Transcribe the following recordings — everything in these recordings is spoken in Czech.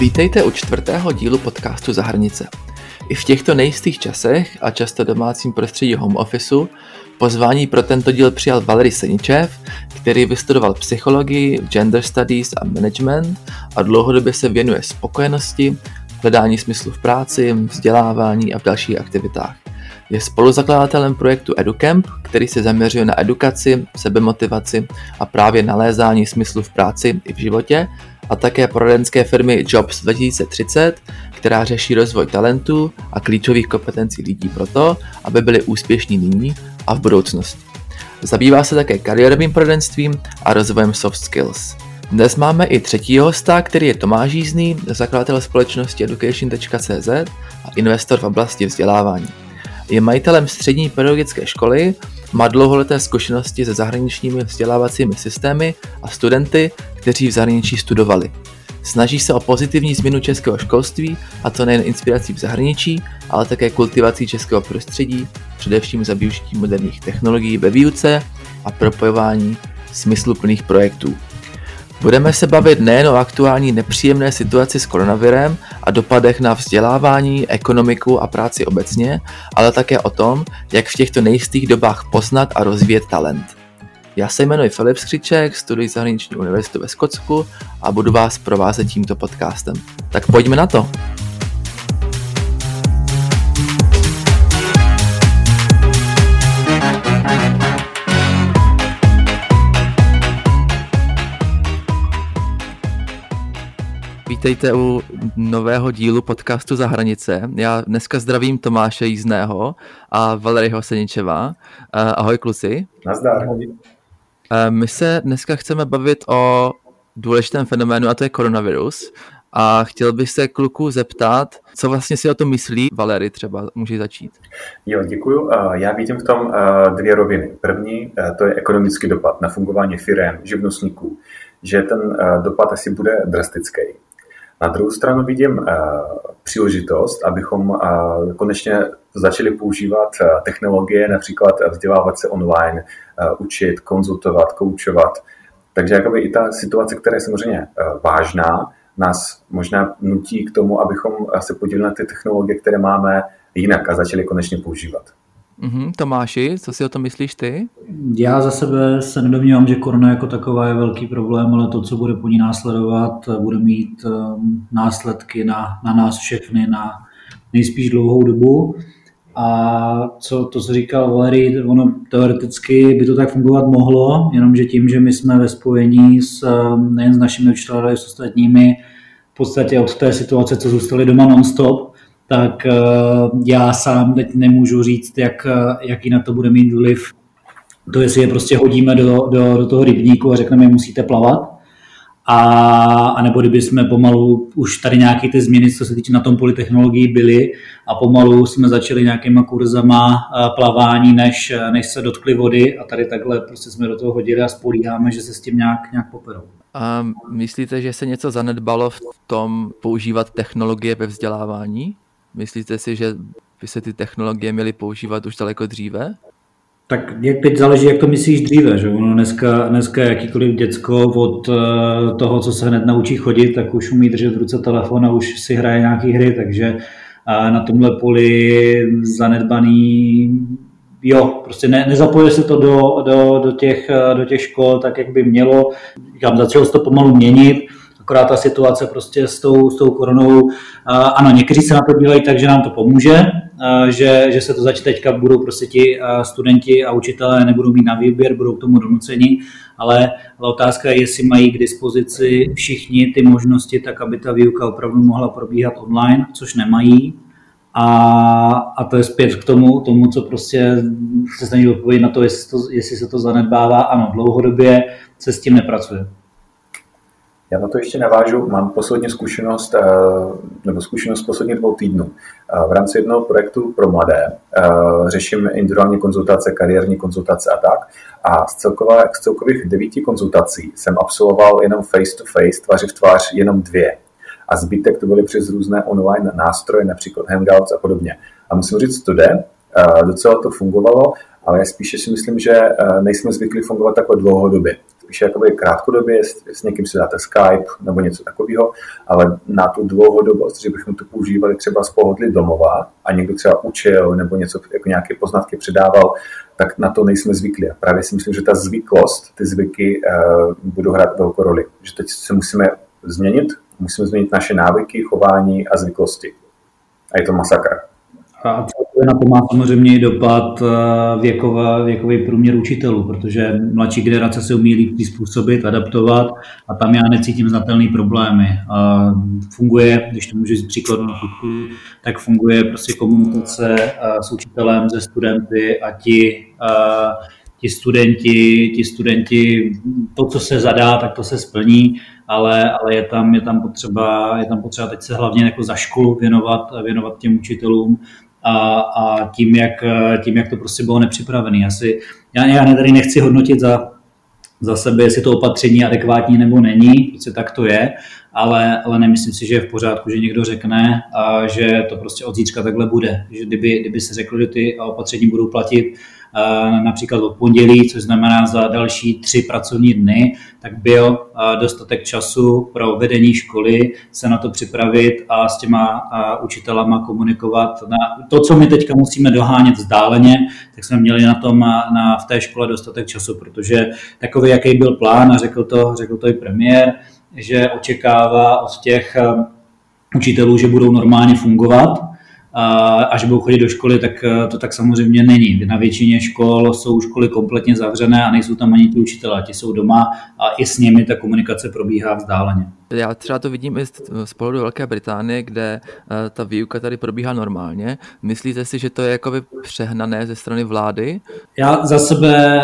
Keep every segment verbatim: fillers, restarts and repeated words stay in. Vítejte u čtvrtého dílu podcastu Za hranice. I v těchto nejistých časech a často domácím prostředí home officeu pozvání pro tento díl přijal Valery Seničev, který vystudoval psychologii, gender studies a management a dlouhodobě se věnuje spokojenosti, hledání smyslu v práci, vzdělávání a v dalších aktivitách. Je spoluzakladatelem projektu EduCamp, který se zaměřuje na edukaci, sebemotivaci a právě nalézání smyslu v práci i v životě, a také poradenské firmy Jobs dva tisíce třicet, která řeší rozvoj talentů a klíčových kompetencí lidí proto, aby byli úspěšní nyní a v budoucnosti. Zabývá se také kariérovým poradenstvím a rozvojem soft skills. Dnes máme i třetího hosta, který je Tomáš Jízný, zakladatel společnosti education tečka cé zet a investor v oblasti vzdělávání. Je majitelem střední pedagogické školy, má dlouholeté zkušenosti se zahraničními vzdělávacími systémy a studenty, kteří v zahraničí studovali. Snaží se o pozitivní změnu českého školství, a to nejen inspirací v zahraničí, ale také kultivací českého prostředí, především za využití moderních technologií ve výuce a propojování smysluplných projektů. Budeme se bavit nejen o aktuální nepříjemné situaci s koronavirem a dopadech na vzdělávání, ekonomiku a práci obecně, ale také o tom, jak v těchto nejistých dobách poznat a rozvíjet talent. Já se jmenuji Filip Skřiček, studuji zahraniční univerzitu ve Skotsku a budu vás provázet tímto podcastem. Tak pojďme na to! Vítejte u nového dílu podcastu Za hranice. Já dneska zdravím Tomáše Jízného a Valeryho Seničeva. Ahoj kluci. Nazdar. My se dneska chceme bavit o důležitém fenoménu, a to je koronavirus. A chtěl bych se kluků zeptat, co vlastně si o tom myslí. Valery třeba může začít. Jo, děkuju. Já vidím v tom dvě roviny. První, to je ekonomický dopad na fungování firem, živnostníků, že ten dopad asi bude drastický. Na druhou stranu vidím příležitost, abychom konečně začali používat technologie, například vzdělávat se online, učit, konzultovat, koučovat. Takže jakoby i ta situace, která je samozřejmě vážná, nás možná nutí k tomu, abychom se podívali na ty technologie, které máme jinak a začali konečně používat. Mm-hmm. Tomáši, co si o tom myslíš ty? Já za sebe se nedomnívám, že korona jako taková je velký problém, ale to, co bude po ní následovat, bude mít následky na, na nás všechny na nejspíš dlouhou dobu. A co to, co říkal Valery, ono teoreticky by to tak fungovat mohlo, jenomže tím, že my jsme ve spojení s, nejen s našimi učiteli, ale s ostatními, v podstatě od té situace, co zůstali doma non-stop, tak já sám teď nemůžu říct, jak, jaký na to bude mít vliv. To, jestli je prostě hodíme do, do, do toho rybníku a řekneme, musíte plavat. A, a nebo kdyby jsme pomalu, už tady nějaké ty změny, co se týče na tom politechnologii, byly a pomalu jsme začali nějakýma kurzama plavání, než, než se dotkli vody a tady takhle prostě jsme do toho hodili a spolíháme, že se s tím nějak, nějak poperou. A myslíte, že se něco zanedbalo v tom používat technologie ve vzdělávání? Myslíte si, že by se ty technologie měly používat už daleko dříve? Tak jak teď záleží, jak to myslíš dříve, že ono dneska, dneska jakýkoliv děcko od toho, co se hned naučí chodit, tak už umí držet v ruce telefon a už si hraje nějaký hry, takže na tomhle poli zanedbaný, jo, prostě ne, nezapojuje se to do, do, do, těch, do těch škol tak, jak by mělo, říkám, začalo se to pomalu měnit. Akorát ta situace prostě s tou, s tou koronou, ano, někteří se na to dívají tak, že nám to pomůže, že, že se to začít teďka, budou prostě ti studenti a učitelé nebudou mít na výběr, budou k tomu donuceni, ale, ale otázka je, jestli mají k dispozici všichni ty možnosti, tak aby ta výuka opravdu mohla probíhat online, což nemají. A, a to je zpět k tomu, tomu co prostě se snaží odpovědět na to, jestli, to, jestli se to zanedbává. Ano, dlouhodobě se s tím nepracuje. Já na to ještě navážu, mám poslední zkušenost, nebo zkušenost poslední dvou týdnů. V rámci jednoho projektu pro mladé řeším individuální konzultace, kariérní konzultace a tak. A z, celkové, z celkových devíti konzultací jsem absolvoval jenom face to face, tváři v tvář, jenom dvě. A zbytek to byly přes různé online nástroje, například Hangouts a podobně. A musím říct, to jde, docela to fungovalo, ale já spíše si myslím, že nejsme zvyklí fungovat takhle dlouhodobě. spíše jakoby krátkodobě, s, s někým si dáte Skype nebo něco takového, ale na tu dlouhodobost, že bychom to používali třeba z pohodlí domova a někdo třeba učil nebo něco jako nějaké poznatky předával, tak na to nejsme zvyklí. A právě si myslím, že ta zvyklost, ty zvyky eh, budou hrát velkou roli. Že teď se musíme změnit, musíme změnit naše návyky, chování a zvyklosti. A je to masakr. A celkově na to má samozřejmě i dopad věková, věkový průměr učitelů, protože mladší generace se umí líp přizpůsobit, adaptovat a tam já necítím znatelné problémy. A funguje, když to můžu z příkladu na chutku, tak funguje prostě komunikace s učitelem, se studenty a ti, a ti, studenti, ti studenti, to, co se zadá, tak to se splní. Ale, ale je, tam, je, tam potřeba, je tam potřeba teď se hlavně jako za školu věnovat, věnovat těm učitelům a, a tím, jak, tím, jak to prostě bylo nepřipravené. Já, já tady nechci hodnotit za, za sebe, jestli to opatření adekvátní nebo není, protože tak to je, ale, ale nemyslím si, že je v pořádku, že někdo řekne, a že to prostě od zítřka takhle bude. Že kdyby, kdyby se řeklo, že ty opatření budou platit například od pondělí, což znamená za další tři pracovní dny, tak byl dostatek času pro vedení školy se na to připravit a s těma učitelama komunikovat. Na to, co my teďka musíme dohánět vzdáleně, tak jsme měli na tom na, v té škole dostatek času, protože takový, jaký byl plán, a řekl to, řekl to i premiér, že očekává od těch učitelů, že budou normálně fungovat, a že budou chodit do školy, tak to tak samozřejmě není. Na většině škol jsou školy kompletně zavřené a nejsou tam ani ti učitelé, ti jsou doma a i s nimi ta komunikace probíhá vzdáleně. Já třeba to vidím i z pohledu Velké Británie, kde ta výuka tady probíhá normálně. Myslíte si, že to je jakoby přehnané ze strany vlády? Já za sebe...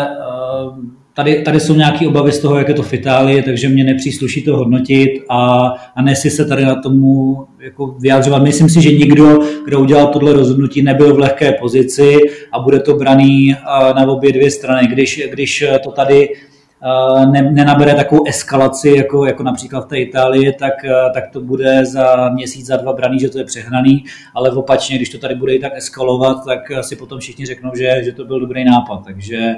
Tady, tady jsou nějaké obavy z toho, jak je to v Itálii, takže mě nepřísluší to hodnotit a, a nesi se tady na tomu jako vyjádřovat. Myslím si, že nikdo, kdo udělal tohle rozhodnutí, nebyl v lehké pozici a bude to braný na obě dvě strany. Když, když to tady ne, nenabere takovou eskalaci, jako, jako například v té Itálii, tak, tak to bude za měsíc, za dva braný, že to je přehnaný, ale opačně, když to tady bude i tak eskalovat, tak si potom všichni řeknou, že, že to byl dobrý nápad, takže...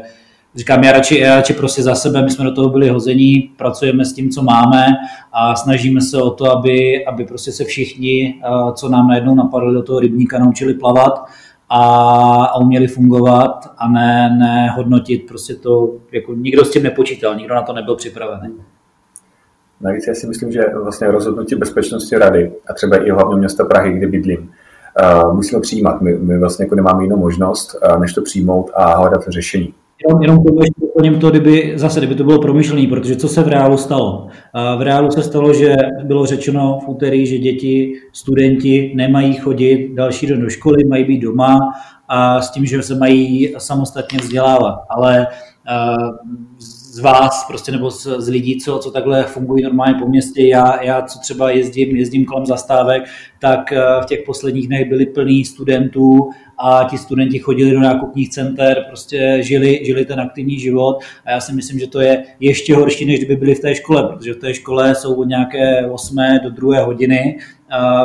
Říkám, já radši, já radši prostě za sebe, my jsme do toho byli hození, pracujeme s tím, co máme a snažíme se o to, aby, aby prostě se všichni, co nám najednou napadli do toho rybníka, naučili plavat a, a uměli fungovat a ne, ne hodnotit prostě to, jako nikdo s tím nepočítal, nikdo na to nebyl připravený. Navíc já si myslím, že vlastně rozhodnutí bezpečnosti rady a třeba i hlavně města Prahy, kde bydlím, uh, musíme přijímat. My, my vlastně jako nemáme jinou možnost, uh, než to přijmout a hledat řešení. Jenom, jenom to doplním to, kdyby, zase, kdyby to bylo promyšlené, protože co se v reálu stalo? V reálu se stalo, že bylo řečeno v úterý, že děti, studenti nemají chodit další den do školy, mají být doma a s tím, že se mají samostatně vzdělávat. Ale z vás prostě nebo z lidí, co, co takhle fungují normálně po městě, já, já co třeba jezdím, jezdím kolem zastávek, tak v těch posledních dnech byli plný studentů a ti studenti chodili do nákupních center, prostě žili, žili ten aktivní život a já si myslím, že to je ještě horší, než kdyby byli v té škole, protože v té škole jsou od nějaké osmé do druhé hodiny,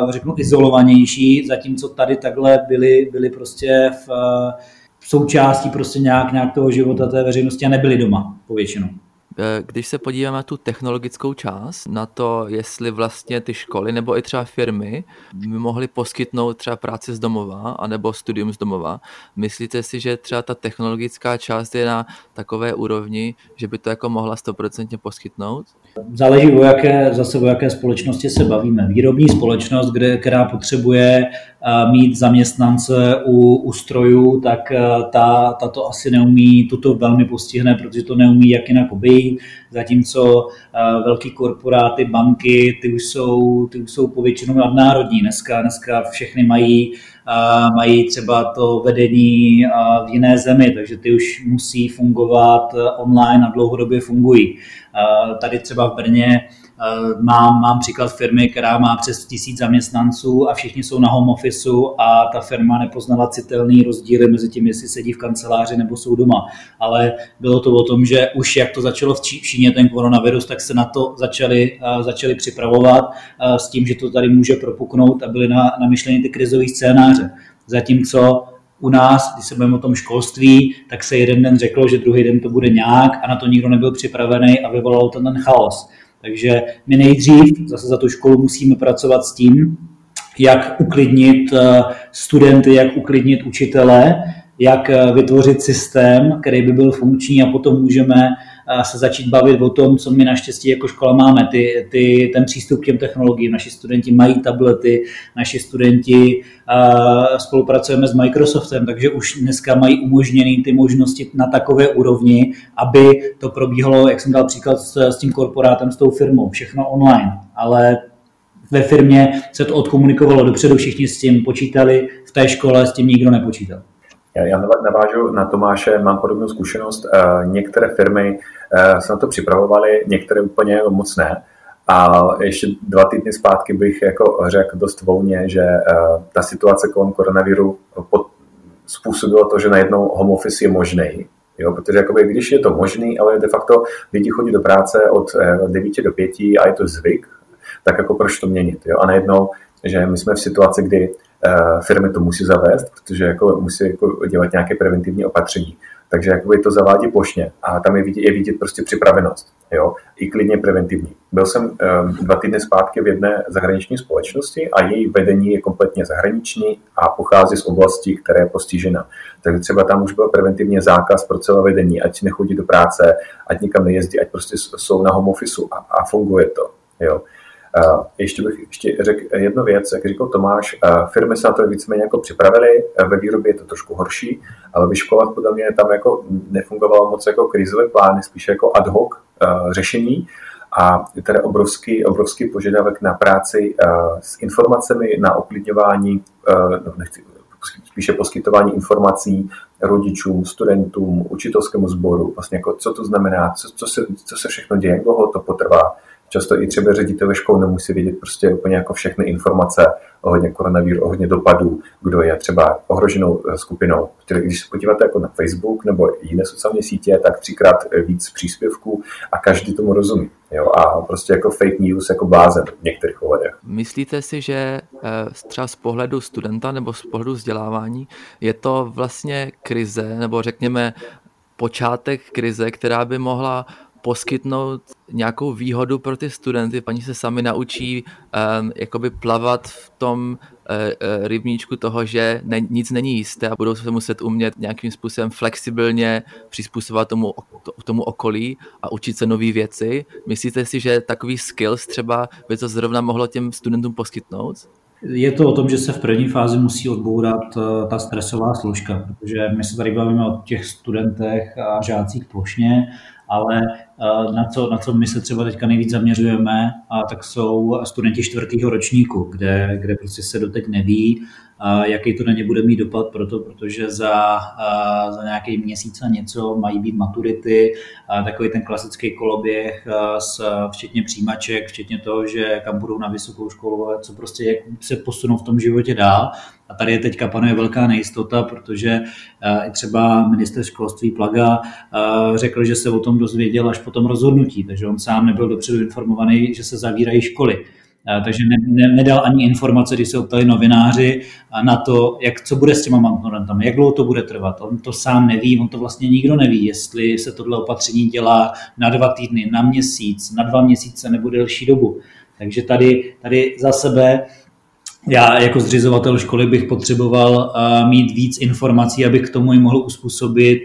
řeknu izolovanější, zatímco tady takhle byli, byli prostě v... součástí prostě nějak, nějak toho života té veřejnosti a nebyli doma povětšinou. Když se podíváme na tu technologickou část, na to, jestli vlastně ty školy nebo i třeba firmy by mohly poskytnout třeba práci z domova anebo studium z domova, myslíte si, že třeba ta technologická část je na takové úrovni, že by to jako mohla stoprocentně poskytnout? Záleží, o jaké, zase o jaké společnosti se bavíme. Výrobní společnost, kde, která potřebuje mít zaměstnance u, u strojů, tak ta, ta to asi neumí, tuto velmi postihne, protože to neumí jak jinak obejít, zatímco velké korporáty, banky, ty už jsou, ty už jsou povětšinou nadnárodní. Dneska, dneska všechny mají, mají třeba to vedení v jiné zemi, takže ty už musí fungovat online a dlouhodobě fungují. Tady třeba v Brně Mám, mám příklad firmy, která má přes tisíc zaměstnanců a všichni jsou na home officeu a ta firma nepoznala citelný rozdíly mezi tím, jestli sedí v kanceláři nebo jsou doma. Ale bylo to o tom, že už jak to začalo v Číně ten koronavirus, tak se na to začali, začali připravovat s tím, že to tady může propuknout a byly namyšleny ty krizové scénáře. Zatímco U nás, když se bavíme o tom školství, tak se jeden den řeklo, že druhý den to bude nějak a na to nikdo nebyl připravený a vyvolalo to ten chaos. Takže my nejdřív zase za tu školu musíme pracovat s tím, jak uklidnit studenty, jak uklidnit učitele, jak vytvořit systém, který by byl funkční a potom můžeme se začít bavit o tom, co my naštěstí jako škola máme. Ty, ty, ten přístup k těm technologiím, naši studenti mají tablety, naši studenti uh, spolupracujeme s Microsoftem, takže už dneska mají umožněné ty možnosti na takové úrovni, aby to probíhalo, jak jsem dal příklad s, s tím korporátem, s tou firmou, všechno online, ale ve firmě se to odkomunikovalo dopředu, všichni s tím počítali, v té škole s tím nikdo nepočítal. Já navážu na Tomáše, mám podobnou zkušenost. Některé firmy se na to připravovaly, některé úplně moc ne. A ještě dva týdny zpátky bych jako řekl dost volně, že ta situace kolem koronaviru způsobila to, že najednou home office je možný. Jo, protože jakoby, když je to možný, ale de facto lidi chodí do práce od devíti do pěti a je to zvyk, tak jako proč to měnit. Jo? A najednou, že my jsme v situaci, kdy firmy to musí zavést, protože jako musí jako dělat nějaké preventivní opatření. Takže jakoby to zavádí plošně a tam je vidět, je vidět prostě připravenost, jo? I klidně preventivní. Byl jsem dva týdny zpátky v jedné zahraniční společnosti a její vedení je kompletně zahraniční a pochází z oblasti, která je postižena. Takže třeba tam už byl preventivně zákaz pro celé vedení, ať nechodí do práce, ať nikam nejezdí, ať prostě jsou na home office a, a funguje to, jo? Uh, ještě bych ještě řekl jednu věc, jak říkal Tomáš, uh, firmy se na to víceméně jako připravily, uh, ve výrobě je to trošku horší, ale ve školách podle mě tam jako nefungovalo moc jako krizové plány, spíše jako ad hoc uh, řešení a je tady obrovský, obrovský požadavek na práci uh, s informacemi, na uklidňování, uh, nechci, spíše poskytování informací rodičům, studentům, učitelskému sboru, vlastně jako co to znamená, co, co, se, co se všechno děje, dlouho to potrvá. Často i třeba ředitele škol nemusí vědět prostě úplně jako všechny informace ohledně koronaviru, ohledně dopadů, kdo je třeba ohroženou skupinou. Když se podíváte jako na Facebook nebo jiné sociální sítě, tak třikrát víc příspěvků a každý tomu rozumí. Jo? A prostě jako fake news jako blázen v některých ohledech. Myslíte si, že třeba z pohledu studenta nebo z pohledu vzdělávání je to vlastně krize, nebo řekněme počátek krize, která by mohla poskytnout nějakou výhodu pro ty studenty? Paní se sami naučí um, jakoby plavat v tom uh, rybníčku toho, že ne, nic není jisté a budou se muset umět nějakým způsobem flexibilně přizpůsobovat tomu, to, tomu okolí a učit se nové věci. Myslíte si, že takový skills třeba by to zrovna mohlo těm studentům poskytnout? Je to o tom, že se v první fázi musí odbourat ta stresová složka, protože my se tady bavíme o těch studentech a žácích plošně, ale na co, na co my se třeba teďka nejvíc zaměřujeme, a tak jsou studenti čtvrtého ročníku, kde, kde prostě se doteď neví, jaký to na ně bude mít dopad, proto, protože za, za nějaký měsíc a něco mají být maturity, takový ten klasický koloběh, s, včetně přijímaček, včetně toho, že kam budou na vysokou školu, ale co prostě jak se posunou v tom životě dál. A tady teďka panuje velká nejistota, protože i třeba minister školství Plaga řekl, že se o tom dozvěděl až po tom rozhodnutí, takže on sám nebyl dopředu informovaný, že se zavírají školy. Takže ne, ne, nedal ani informace, když se optali novináři na to, jak, co bude s těma maturantami, jak dlouho to bude trvat. On to sám neví, on to vlastně nikdo neví, jestli se tohle opatření dělá na dva týdny, na měsíc, na dva měsíce nebo delší dobu. Takže tady, tady za sebe já jako zřizovatel školy bych potřeboval mít víc informací, abych k tomu i mohl uspůsobit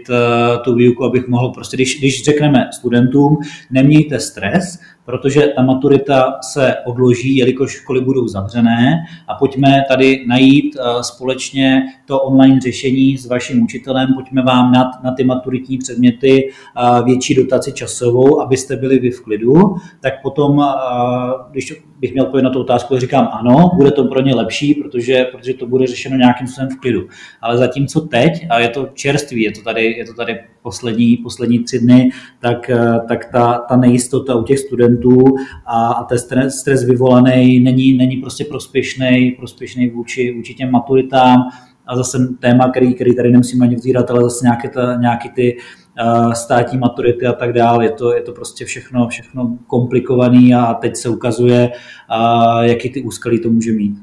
tu výuku, abych mohl prostě, když, když řekneme studentům, nemějte stres, protože ta maturita se odloží, jelikož školy budou zavřené a pojďme tady najít společně to online řešení s vaším učitelem, pojďme vám na, na ty maturitní předměty větší dotaci časovou, abyste byli vy v klidu, tak potom, když bych měl odpovědět na tu otázku, říkám ano, bude to pro ně lepší, protože, protože to bude řešeno nějakým způsobem v klidu. Ale zatímco teď, a je to čerství, je to tady, je to tady poslední, poslední tři dny, tak, tak ta, ta nejistota u těch studentů a, a ten stres, stres vyvolaný není, není prostě prospěšný, prospěšný vůči, vůči těm maturitám. A zase téma, který, který tady nemusíme ani vzírat, ale zase nějaké, ta, nějaké ty uh, státní maturity a tak dále. Je to, je to prostě všechno, všechno komplikované a teď se ukazuje, uh, jaký ty úskalí to může mít.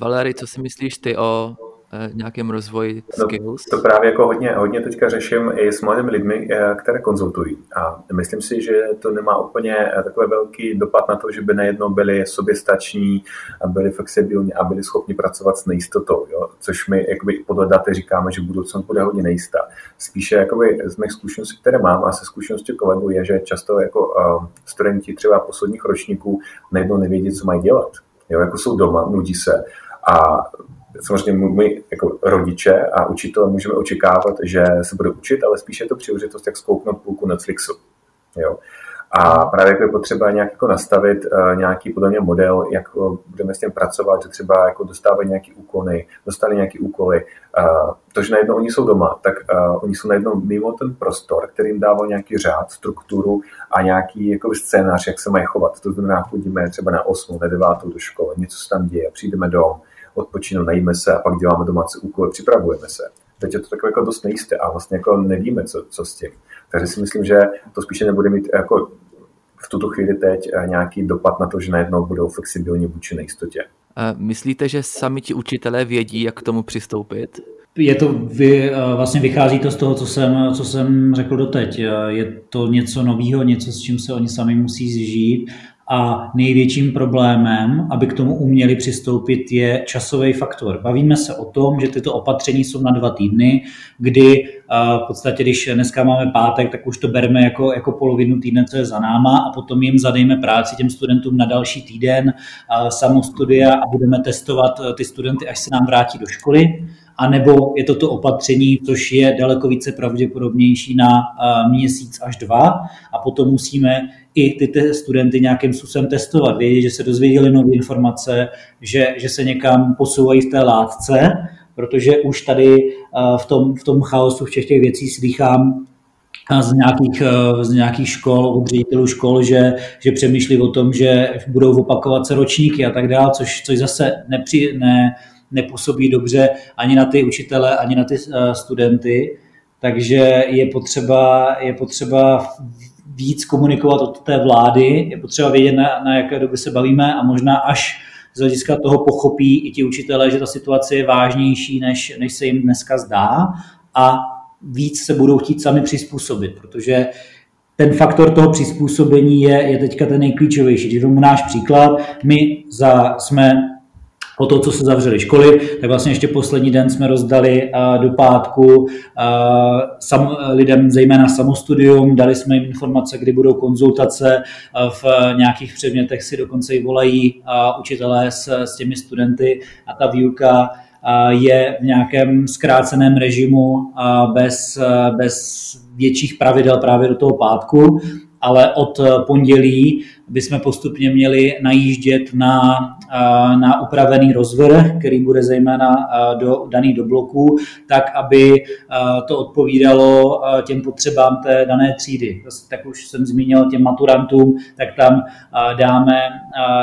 Valery, co si myslíš ty o nějakém rozvoji skills? To, to právě jako hodně, hodně teďka řeším i s mladými lidmi, které konzultují. A myslím si, že to nemá úplně takový velký dopad na to, že by najednou byli soběstační, byli flexibilní a byli schopni pracovat s nejistotou, jo? Což my jakoby podle daty říkáme, že budoucnost bude hodně nejistá. Spíše jakoby z mých zkušeností, které mám a se zkušeností kolegů je, že často jako uh, studenti třeba posledních ročníků najednou nevědí, co mají dělat. Jo? Jako jsou doma, nudí se a samozřejmě my jako rodiče a učitelé můžeme očekávat, že se bude učit, ale spíše je to příležitost, jak zkouknout půlku Netflixu. Jo? A právě jako je potřeba nějak jako nastavit uh, nějaký podle mě model, jak budeme s tím pracovat, že třeba jako dostávají nějaké úkony, dostali nějaké úkoly. Uh, to, že najednou oni jsou doma, tak uh, oni jsou najednou mimo ten prostor, který jim dával nějaký řád, strukturu a nějaký jako scénář, jak se mají chovat. To znamená, chodíme třeba na osmou, na devátou do školy, něco se tam děje, přijdeme dom, odpočinu, najíme se a pak děláme domácí úkoly, připravujeme se. Teď je to takové jako dost nejisté a vlastně jako nevíme, co, co s tím. Takže si myslím, že to spíše nebude mít jako v tuto chvíli teď nějaký dopad na to, že najednou budou flexibilní vůči nejistotě. A myslíte, že sami ti učitelé vědí, jak k tomu přistoupit? Je to, vy, vlastně vychází to z toho, co jsem, co jsem řekl doteď. Je to něco nového, něco, s čím se oni sami musí zžít. A největším problémem, aby k tomu uměli přistoupit, je časový faktor. Bavíme se o tom, že tyto opatření jsou na dva týdny, kdy v podstatě, když dneska máme pátek, tak už to berme jako, jako polovinu týdne, co je za náma a potom jim zadejme práci těm studentům na další týden samostudia a budeme testovat ty studenty, až se nám vrátí do školy. A nebo je to to opatření, což je daleko více pravděpodobnější na měsíc až dva a potom musíme i ty studenty nějakým způsobem testovat, vědět, že se dozvěděli nové informace, že, že se někam posouvají v té látce, protože už tady v tom, v tom chaosu všech těch věcí slýchám z nějakých, z nějakých škol, od ředitelů škol, že, že přemýšlí o tom, že budou opakovat se ročníky a tak dále, což, což zase nepři, ne, nepůsobí dobře ani na ty učitele, ani na ty studenty, takže je potřeba, je potřeba víc komunikovat od té vlády, je potřeba vědět, na, na jaké doby se bavíme a možná až z hlediska toho pochopí i ti učitelé, že ta situace je vážnější, než, než se jim dneska zdá a víc se budou chtít sami přizpůsobit, protože ten faktor toho přizpůsobení je, je teďka ten nejklíčovější. Když tomu náš příklad, my za, jsme po to, co se zavřely školy, tak vlastně ještě poslední den jsme rozdali uh, do pátku uh, sam, lidem zejména samostudium, dali jsme jim informace, kdy budou konzultace, uh, v uh, nějakých předmětech si dokonce i volají uh, učitelé s, s těmi studenty a ta výuka uh, je v nějakém zkráceném režimu uh, bez, uh, bez větších pravidel právě do toho pátku, ale od pondělí bychom postupně měli najíždět na, na upravený rozvrh, který bude zejména do, daný do bloku, tak, aby to odpovídalo těm potřebám té dané třídy. Tak už jsem zmínil těm maturantům, tak tam dáme,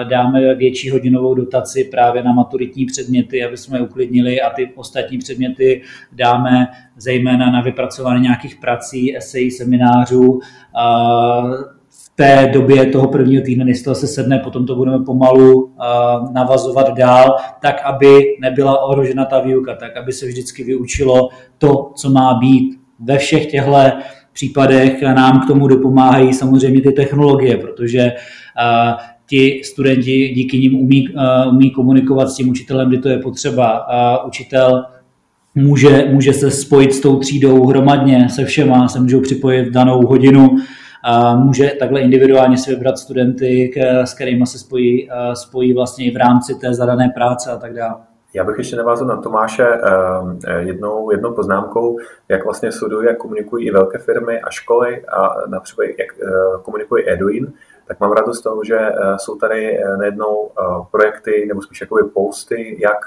dáme větší hodinovou dotaci právě na maturitní předměty, aby jsme je uklidnili a ty ostatní předměty dáme zejména na vypracování nějakých prací, esejí, seminářů. V té době toho prvního týdne, než to se sedne, potom to budeme pomalu navazovat dál, tak, aby nebyla ohrožena ta výuka, tak, aby se vždycky vyučilo to, co má být. Ve všech těchto případech nám k tomu dopomáhají samozřejmě ty technologie, protože ti studenti díky nim umí, umí komunikovat s tím učitelem, kdy to je potřeba. Učitel Může, může se spojit s tou třídou hromadně, se všema, se můžou připojit v danou hodinu, a může takhle individuálně si vybrat studenty, s kterými se spojí, spojí vlastně i v rámci té zadané práce a tak dále. Já bych ještě navázal na Tomáše jednou, jednou poznámkou, jak vlastně studují, jak komunikují i velké firmy a školy a například jak komunikují Eduin, tak mám radost z toho, že jsou tady najednou projekty nebo spíš jakoby posty, jak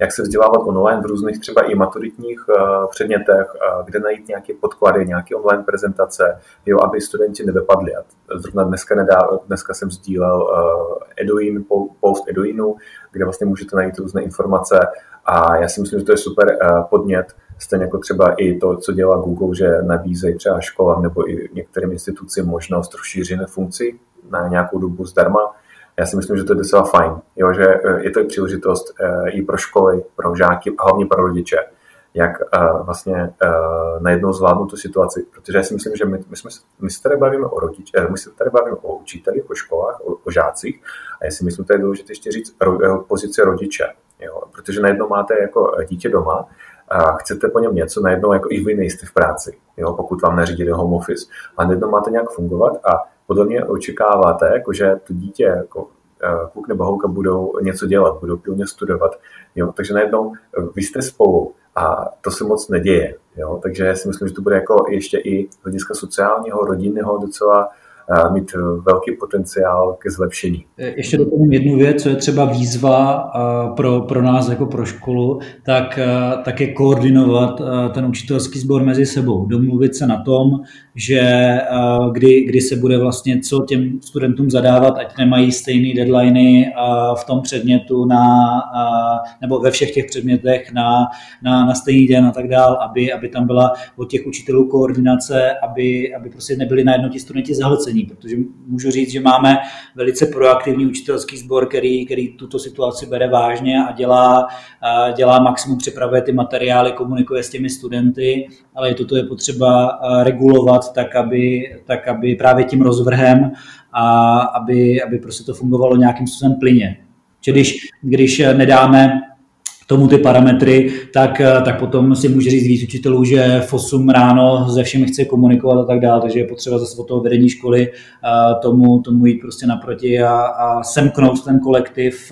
jak se vzdělávat online v různých třeba i maturitních uh, předmětech, uh, kde najít nějaké podklady, nějaké online prezentace, jo, aby studenti nevypadli. A zrovna dneska, nedá, dneska jsem sdílel uh, Eduin, post Eduinu, kde vlastně můžete najít různé informace a já si myslím, že to je super uh, podnět, stejně jako třeba i to, co dělá Google, že nabízejí třeba školám nebo i některým institucím možnost rozšířené funkcí na nějakou dobu zdarma. Já si myslím, že to je docela fajn, jo, že je to i příležitost i pro školy, pro žáky a hlavně pro rodiče, jak vlastně najednou zvládnout tu situaci, protože já si myslím, že my, my, jsme, my se tady bavíme o rodiče, my se tady bavíme o učitelích, o školách, o, o žácích a já si myslím, že to je důležité ještě říct pozici rodiče, jo, protože najednou máte jako dítě doma a chcete po něm něco, najednou jako i vy nejste v práci, jo, pokud vám neřídili home office a najednou máte nějak fungovat a podle mě očekáváte, jako, že to dítě jako kluk nebo holka budou něco dělat, budou pilně studovat, jo, takže najednou vy jste spolu a to se moc neděje, jo, takže já si myslím, že to bude jako ještě i z hlediska sociálního, rodinného docela mít velký potenciál ke zlepšení. Ještě doplním jednu věc, co je třeba výzva pro, pro nás jako pro školu, tak, tak je koordinovat ten učitelský sbor mezi sebou, domluvit se na tom, že kdy, kdy se bude vlastně co těm studentům zadávat, ať nemají stejné deadliny v tom předmětu na, nebo ve všech těch předmětech na, na, na stejný den a tak dál, aby, aby tam byla od těch učitelů koordinace, aby, aby prostě nebyli najednou ti studenti zahlceni. Protože můžu říct, že máme velice proaktivní učitelský sbor, který, který tuto situaci bere vážně a dělá, dělá maximum, připravuje ty materiály, komunikuje s těmi studenty, ale toto je potřeba regulovat tak, aby, tak, aby právě tím rozvrhem a aby, aby prostě to fungovalo nějakým způsobem plyně. Když, když nedáme tomu ty parametry, tak, tak potom si může říct víc učitelů, že v osm ráno se všemi chce komunikovat a tak dále, takže je potřeba zase od toho vedení školy tomu, tomu jít prostě naproti a, a semknout ten kolektiv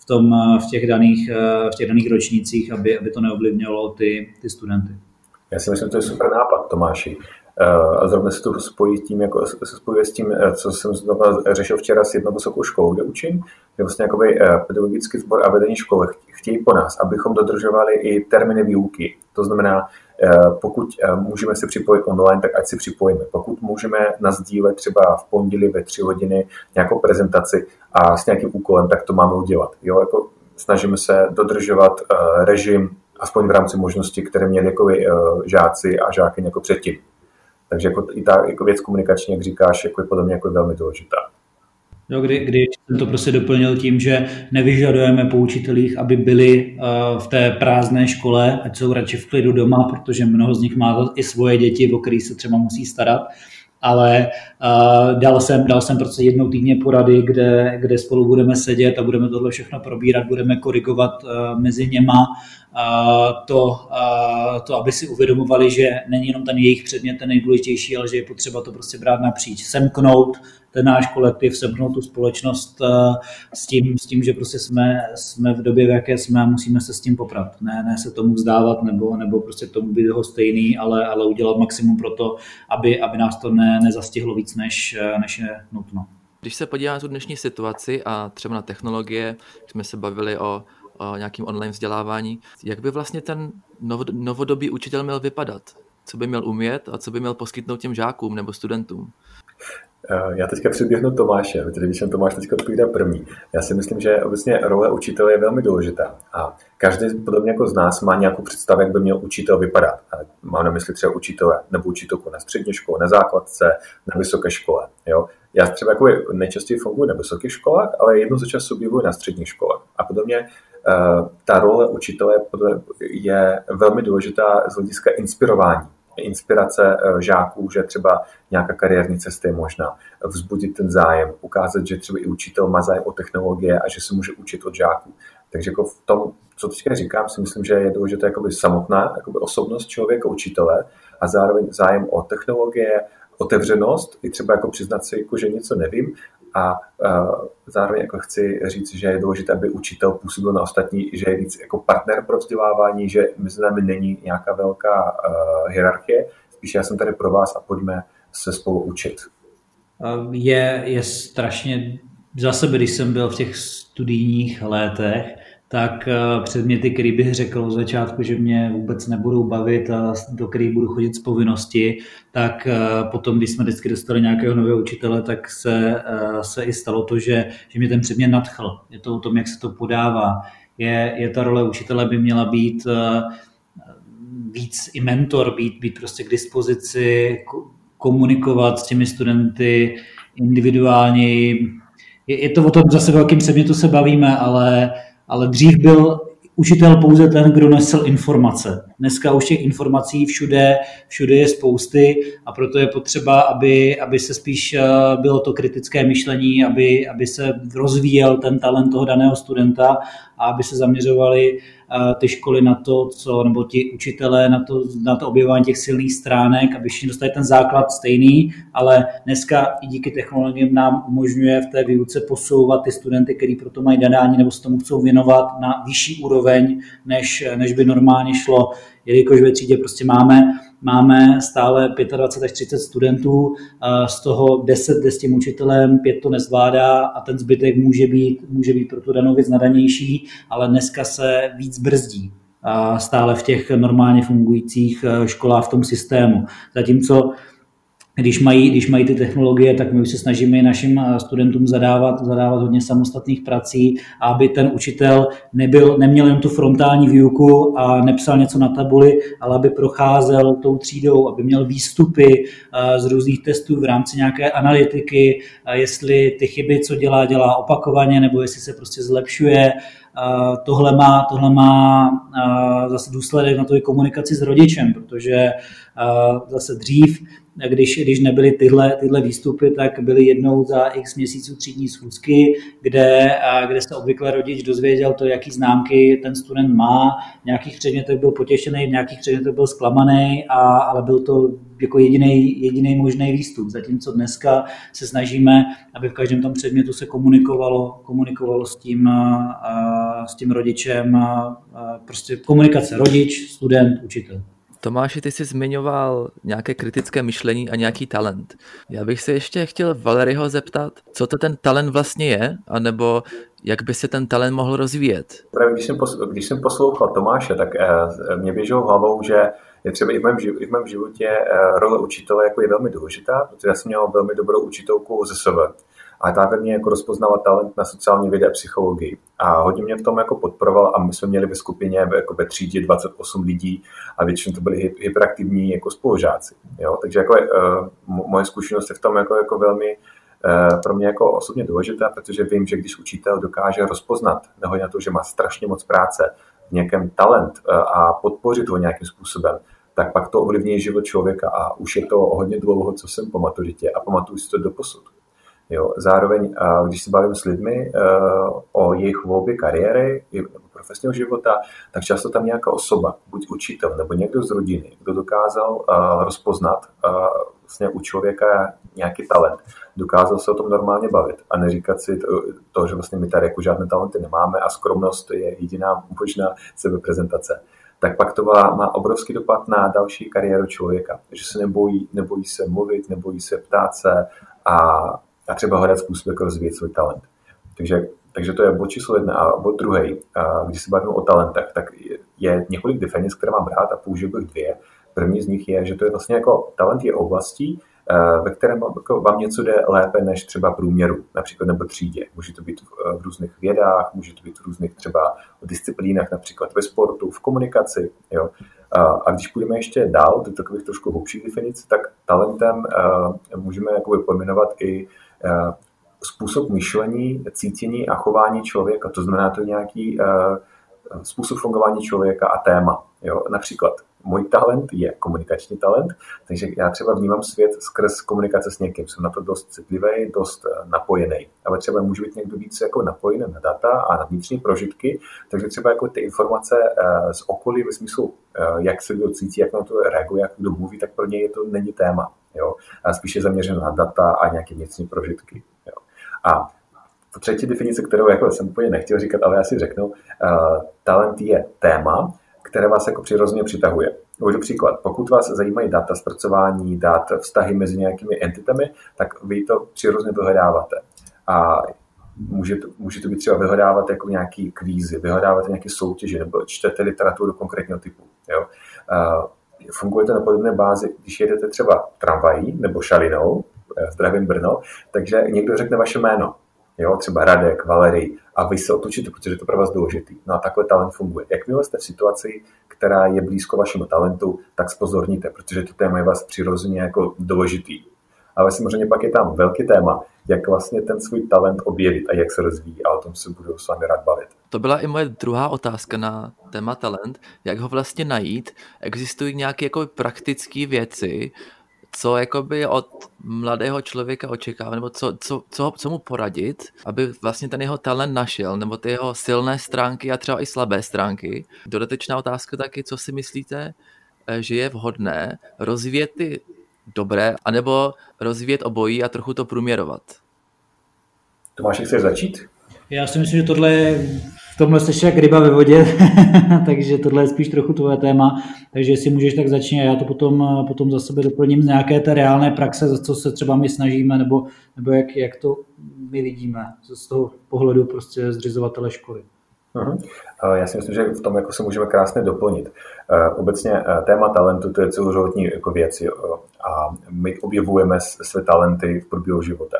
v, tom, v, těch, daných, v těch daných ročnících, aby, aby to neovlivnilo ty, ty studenty. Já si myslím, že to je super nápad, Tomáši. A zrovna se to spojí s tím, jako, se spojuje s tím, co jsem řešil včera s jednou vysokou školou, kde učím, kde vlastně pedagogický sbor a vedení školy chtějí po nás, abychom dodržovali i termíny výuky. To znamená, pokud můžeme se připojit online, tak ať si připojíme. Pokud můžeme nasdílet třeba v pondělí ve tři hodiny nějakou prezentaci a s nějakým úkolem, tak to máme udělat. Jo? Jako snažíme se dodržovat režim, aspoň v rámci možnosti, které měli jako žáci a žáky jako předtím. Takže jako i ta jako věc komunikační, jak říkáš, jako je podle mě jako velmi důležitá. No, kdy, když jsem to prostě doplnil tím, že nevyžadujeme po učitelích, aby byli uh, v té prázdné škole, ať jsou radši v klidu doma, protože mnoho z nich má i svoje děti, o které se třeba musí starat. Ale uh, dal jsem, dal jsem prostě jednou týdně porady, kde, kde spolu budeme sedět a budeme tohle všechno probírat, budeme korigovat uh, mezi něma uh, to, uh, to, aby si uvědomovali, že není jenom ten jejich předmět ten nejdůležitější, ale že je potřeba to prostě brát napříč, semknout ten náš kolektiv, semknout tu společnost uh, s tím, s tím, že prostě jsme, jsme v době, v jaké jsme a musíme se s tím poprat. Ne, ne se tomu vzdávat nebo, nebo prostě tomu být ho stejný, ale, ale udělat maximum pro to, aby, aby nás to ne, nezastihlo víc, než, než je nutno. Když se podíváme na tu dnešní situaci a třeba na technologie, jsme se bavili o, o nějakém online vzdělávání, jak by vlastně ten novodobý učitel měl vypadat? Co by měl umět a co by měl poskytnout těm žákům nebo studentům? Já teďka předběhnu Tomáše, protože když jsem Tomáš teďka odpovídá první. Já si myslím, že obecně role učitele je velmi důležitá a každý podobně jako z nás má nějakou představu, jak by měl učitel vypadat. Mám na mysli třeba učitele nebo učitelku na střední škole, na základce, na vysoké škole. Jo? Já třeba jako nejčastěji funguji na vysokých školách, ale jednou za čas objevuji na středních školách. A podobně ta role učitele je velmi důležitá z hlediska inspirování. Inspirace žáků, že třeba nějaká kariérní cesta je možná, vzbudit ten zájem, ukázat, že třeba i učitel má zájem o technologie a že se může učit od žáků. Takže jako v tom, co teďka říkám, si myslím, že je důležitá jakoby samotná jakoby osobnost člověka, učitele a zároveň zájem o technologie, otevřenost i třeba jako přiznat si, jako, že něco nevím a uh, zároveň jako chci říct, že je důležité, aby učitel působil na ostatní, že je víc jako partner pro vzdělávání, že mezi námi není nějaká velká uh, hierarchie, spíš já jsem tady pro vás a pojďme se spolu učit. Je, je strašně, za sebe, když jsem byl v těch studijních létech, tak předměty, který bych řekl od začátku, že mě vůbec nebudou bavit a do kterých budu chodit z povinnosti, tak potom, když jsme vždycky dostali nějakého nového učitele, tak se, se i stalo to, že, že mě ten předmět nadchl. Je to o tom, jak se to podává. Je, je ta role učitele by měla být víc i mentor, být, být prostě k dispozici, komunikovat s těmi studenty individuálně. je, je to o tom zase, v jakém předmětu se bavíme, ale, ale dřív byl učitel pouze ten, kdo nesl informace. Dneska už těch informací všude, všude je spousty a proto je potřeba, aby, aby se spíš bylo to kritické myšlení, aby, aby se rozvíjel ten talent toho daného studenta a aby se zaměřovali ty školy na to, co, nebo ti učitelé na to, na to objevování těch silných stránek, aby všichni dostali ten základ stejný, ale dneska i díky technologiím nám umožňuje v té výuce posouvat ty studenty, kteří pro to mají nadání nebo se tomu chcou věnovat na vyšší úroveň, než, než by normálně šlo, jelikož ve třídě prostě máme, máme stále dvacet pět až třicet studentů, z toho deset jde s tím učitelem, pět to nezvládá a ten zbytek může být, může být pro tu danou věc nadanější, ale dneska se víc brzdí stále v těch normálně fungujících školách v tom systému. Zatímco Když mají, když mají ty technologie, tak my už se snažíme našim studentům zadávat, zadávat hodně samostatných prací, aby ten učitel nebyl, neměl jen tu frontální výuku a nepsal něco na tabuli, ale aby procházel tou třídou, aby měl výstupy z různých testů v rámci nějaké analytiky, jestli ty chyby, co dělá, dělá opakovaně, nebo jestli se prostě zlepšuje. Tohle má, tohle má zase důsledek na tu komunikaci s rodičem, protože zase dřív, Když, když nebyly tyhle, tyhle výstupy, tak byly jednou za x měsíců třídní schůzky, kde, kde se obvykle rodič dozvěděl to, jaký známky ten student má. V nějakých předmětech byl potěšený, v nějakých předmětech byl zklamaný, a, ale byl to jako jediný, jediný možný výstup. Zatímco dneska se snažíme, aby v každém tom předmětu se komunikovalo, komunikovalo s tím, a, s tím rodičem. A, a prostě komunikace rodič, student, učitel. Tomáši, ty jsi zmiňoval nějaké kritické myšlení a nějaký talent. Já bych se ještě chtěl Valeryho zeptat, co to ten talent vlastně je, anebo jak by se ten talent mohl rozvíjet? Právě když jsem, posl- když jsem poslouchal Tomáše, tak eh, mě běželo hlavou, že je třeba i v mém, živ- i v mém životě eh, role učitele jako je velmi důležitá, protože já jsem měl velmi dobrou učitelku ze sebe. A ta ve mně jako rozpoznala talent na sociální vědy a psychologii. A hodně mě v tom jako podporoval a my jsme měli ve skupině, jako ve třídě dvacet osm lidí a většinou to byli hyperaktivní jako spolužáci. Jo? Takže jako, moje zkušenost je v tom jako, jako velmi pro mě jako osobně důležitá, protože vím, že když učitel dokáže rozpoznat, nehledě na to, že má strašně moc práce, v nějakém talent a podpořit ho nějakým způsobem, tak pak to ovlivní život člověka a už je to hodně dlouho, co jsem po maturitě a pamatuju si to doposud. Jo, zároveň, když se bavím s lidmi o jejich volbě kariéry nebo profesního života, tak často tam nějaká osoba, buď učitel nebo někdo z rodiny, kdo dokázal rozpoznat vlastně u člověka nějaký talent, dokázal se o tom normálně bavit a neříkat si to, to že vlastně my tady jako žádné talenty nemáme a skromnost je jediná možná sebeprezentace. Tak pak to má, má obrovský dopad na další kariéru člověka, že se nebojí, nebojí se mluvit, nebojí se ptát se a a třeba hledat způsob, jak rozvíjet svůj talent. Takže, takže to je bod číslo jedna a bod druhý. Když se bavíme o talentech, tak je několik definic, které mám rád a použil bych dvě. První z nich je, že to je vlastně jako talent je oblastí, ve kterém vám něco jde lépe než třeba průměru, například nebo třídě. Může to být v různých vědách, může to být v různých třeba disciplínách, například ve sportu, v komunikaci. Jo. A když půjdeme ještě dál do takových trošku hlubších definic, tak talentem můžeme pojmenovat i způsob myšlení, cítění a chování člověka. To znamená to nějaký způsob fungování člověka a téma. Jo? Například můj talent je komunikační talent, takže já třeba vnímám svět skrz komunikace s někým. Jsem na to dost citlivý, dost napojený. Ale třeba může být někdo víc jako napojený na data a na vnitřní prožitky, takže třeba jako ty informace z okolí ve smyslu, jak se kdo cítí, jak na to reaguje, jak kdo mluví, tak pro něj to není téma. Jo? A spíš je zaměřeno na data a nějaké vnitřní prožitky. Jo? A to třetí definice, kterou jako jsem úplně nechtěl říkat, ale já si řeknu, uh, talent je téma, které vás jako přirozeně přitahuje. Uvedu příklad, pokud vás zajímají data, zpracování dat, vztahy mezi nějakými entitami, tak vy to přirozeně vyhledáváte. A může to, může to být třeba vyhledávat jako nějaké kvízy, vyhledávat nějaké soutěže, nebo čtete literaturu konkrétního typu. Jo? Uh, funguje to na podobné bázi, když jedete třeba tramvají nebo šalinou, zdravím Brno, takže někdo řekne vaše jméno. Jo, třeba Radek, Valery, a vy se otočíte, protože je to pro vás důležitý. No a takhle talent funguje. Jakmile jste v situaci, která je blízko vašemu talentu, tak spozorníte, protože to téma je vás přirozeně jako důležitý. A ale samozřejmě pak je tam velký téma, jak vlastně ten svůj talent objevit a jak se rozvíjí, a o tom se budu s vámi rád bavit. To byla i moje druhá otázka na téma talent, jak ho vlastně najít. Existují nějaké jako praktické věci, co jakoby od mladého člověka očekává, nebo co, co, co, co mu poradit, aby vlastně ten jeho talent našel, nebo ty jeho silné stránky a třeba i slabé stránky. Dodatečná otázka taky, co si myslíte, že je vhodné rozvíjet ty dobré, anebo rozvíjet obojí a trochu to průměrovat? Tomáš, chceš začít? Já si myslím, že tohle je, v tomhle jsi jak ryba ve vodě, takže tohle je spíš trochu tvoje téma, takže jestli můžeš, tak začni a já to potom, potom za sebe doplním z nějaké té reálné praxe, za co se třeba my snažíme, nebo, nebo jak, jak to my vidíme z toho pohledu prostě zřizovatele školy. Uhum. Já si myslím, že v tom jako se můžeme krásně doplnit. Obecně téma talentu to je celoživotní jako věc a my objevujeme své talenty v průběhu života.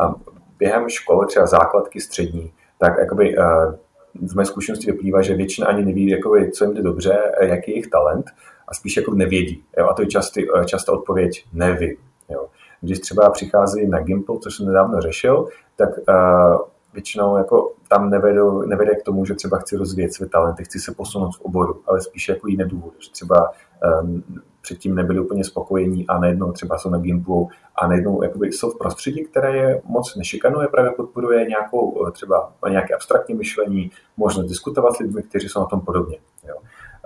A během školy, třeba základky střední, tak jakoby z mé zkušenosti vyplývá, že většina ani neví, jakoby, co jim jde dobře, jaký je jejich talent a spíš jako nevědí. Jo? A to je častý, častá odpověď neví. Jo? Když třeba přichází na Gimple, což jsem nedávno řešil, tak většinou jako tam nevedou, nevede k tomu, že třeba chci rozvíjet své talenty, chci se posunout v oboru, ale spíše jako jiné důvody. Třeba um, předtím nebyli úplně spokojení a najednou třeba jsou na Gimplu a najednou jakoby, jsou v prostředí, které je moc nešikanuje, právě podporuje nějakou, třeba nějaké abstraktní myšlení, možnost diskutovat s lidmi, kteří jsou na tom podobně. Jo.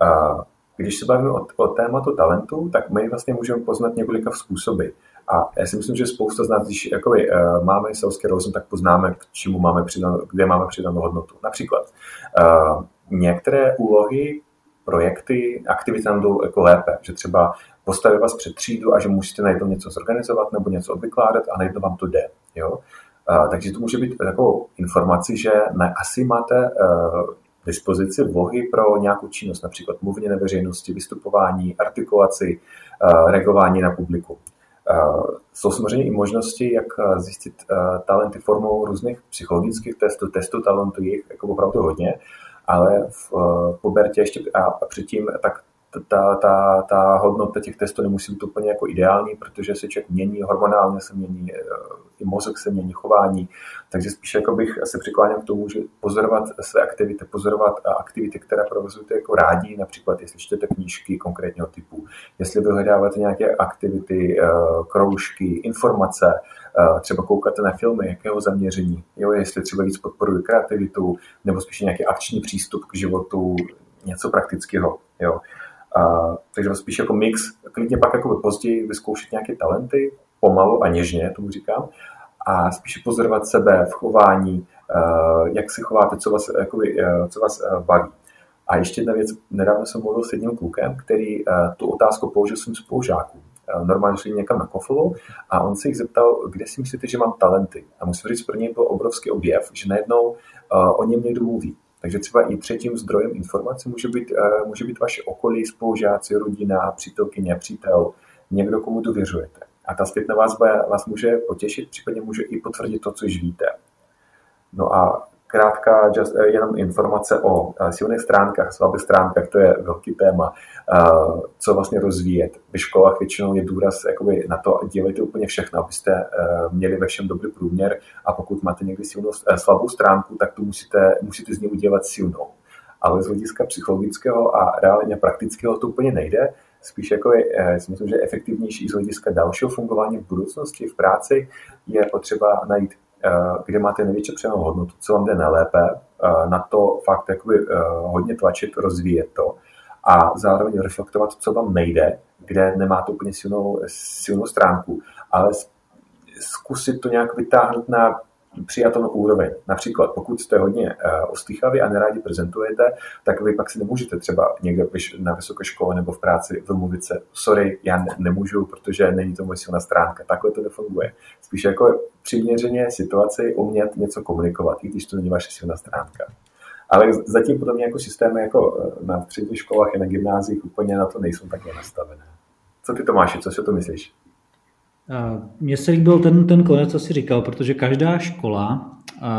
A když se bavíme o, o tématu talentu, tak my vlastně můžeme poznat několika způsoby. A já si myslím, že spousta z nás, když jakoby, uh, máme selský rozum, tak poznáme, k čemu máme přidanou, kde máme přidanou hodnotu. Například uh, některé úlohy, projekty, aktivity nám jdou jako lépe, že třeba postaví vás před třídu a že musíte najednou něco zorganizovat nebo něco odvykládat a najednou vám to jde. Jo? Uh, takže to může být takovou informaci, že ne, asi máte uh, dispozici vlohy pro nějakou činnost, například mluvně na veřejnosti, vystupování, artikulaci, uh, reagování na publiku. Uh, jsou samozřejmě i možnosti, jak zjistit uh, talenty formou různých psychologických testů, testů talentu, jich jako opravdu hodně, ale v uh, pubertě ještě a předtím tak ta, ta, ta hodnota těch testů nemusí být úplně jako ideální, protože se člověk mění, hormonálně se mění, i mozek se mění, chování, takže spíš jako bych se přikláněl k tomu, že pozorovat své aktivity, pozorovat aktivity, které provozujete jako rádi, například jestli čtete knížky konkrétního typu, jestli vyhledáváte nějaké aktivity, kroužky, informace, třeba koukáte na filmy, jakého zaměření, jo, jestli třeba víc podporuje kreativitu, nebo spíš nějaký akční přístup k životu, něco praktického, jo. Uh, takže spíš jako mix, klidně pak jako později vyzkoušet nějaké talenty, pomalu a něžně, tomu říkám, a spíše pozorovat sebe v chování, uh, jak se chováte, co vás, jakoby, uh, co vás uh, baví. A ještě jedna věc, nedávno jsem mluvil s jedním klukem, který uh, tu otázku použil svým spolužákům. Uh, normálně šli někam na kofolu a on se jich zeptal, kde si myslíte, že mám talenty. A musím říct, pro něj byl obrovský objev, že najednou uh, o něm někdo mluví. Takže třeba i třetím zdrojem informací může být, může být vaše okolí, spolužáci, rodina, přítelkyně, přítel, někdo, komu důvěřujete. A ta zpětná vazba vás může potěšit, případně může i potvrdit to, co již víte. No a krátká just, jenom informace o silných stránkách, slabých stránkách, to je velký téma, co vlastně rozvíjet. Ve školách většinou je důraz jakoby, na to, dělejte úplně všechno, abyste měli ve všem dobrý průměr a pokud máte někdy silnou, slabou stránku, tak tu musíte, musíte z ní udělat silnou. Ale z hlediska psychologického a reálně praktického to úplně nejde. Spíš jako je, si myslím, že efektivnější z hlediska dalšího fungování v budoucnosti, v práci je potřeba najít, kde máte největší přenou hodnotu, co vám jde nejlépe, na to fakt jakoby, hodně tlačit, rozvíjet to a zároveň reflektovat, co vám nejde, kde nemáte úplně silnou, silnou stránku, ale zkusit to nějak vytáhnout na přijatelnou úroveň. Například, pokud jste hodně ostýchaví a nerádi prezentujete, tak vy pak si nemůžete třeba někde na vysoké škole nebo v práci vymluvit se sorry, já nemůžu, protože není to moje silná stránka. Takhle to nefunguje. Spíš jako přiměřeně situaci umět něco komunikovat, i když to není vaše silná stránka. Ale zatím potom jako systémy jako na středních školách a na gymnáziích úplně na to nejsou také nastavené. Co ty, Tomáši, co si o to myslíš? Mně se líbil ten, ten konec, co jsi říkal, protože každá škola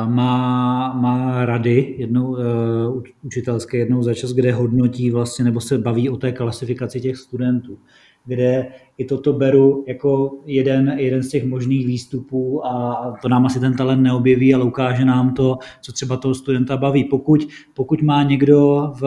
má, má rady, jednou uh, učitelské, jednou za čas, kde hodnotí vlastně, nebo se baví o té klasifikaci těch studentů. kde i toto beru jako jeden, jeden z těch možných výstupů a to nám asi ten talent neobjeví, ale ukáže nám to, co třeba toho studenta baví. Pokud, pokud má někdo v,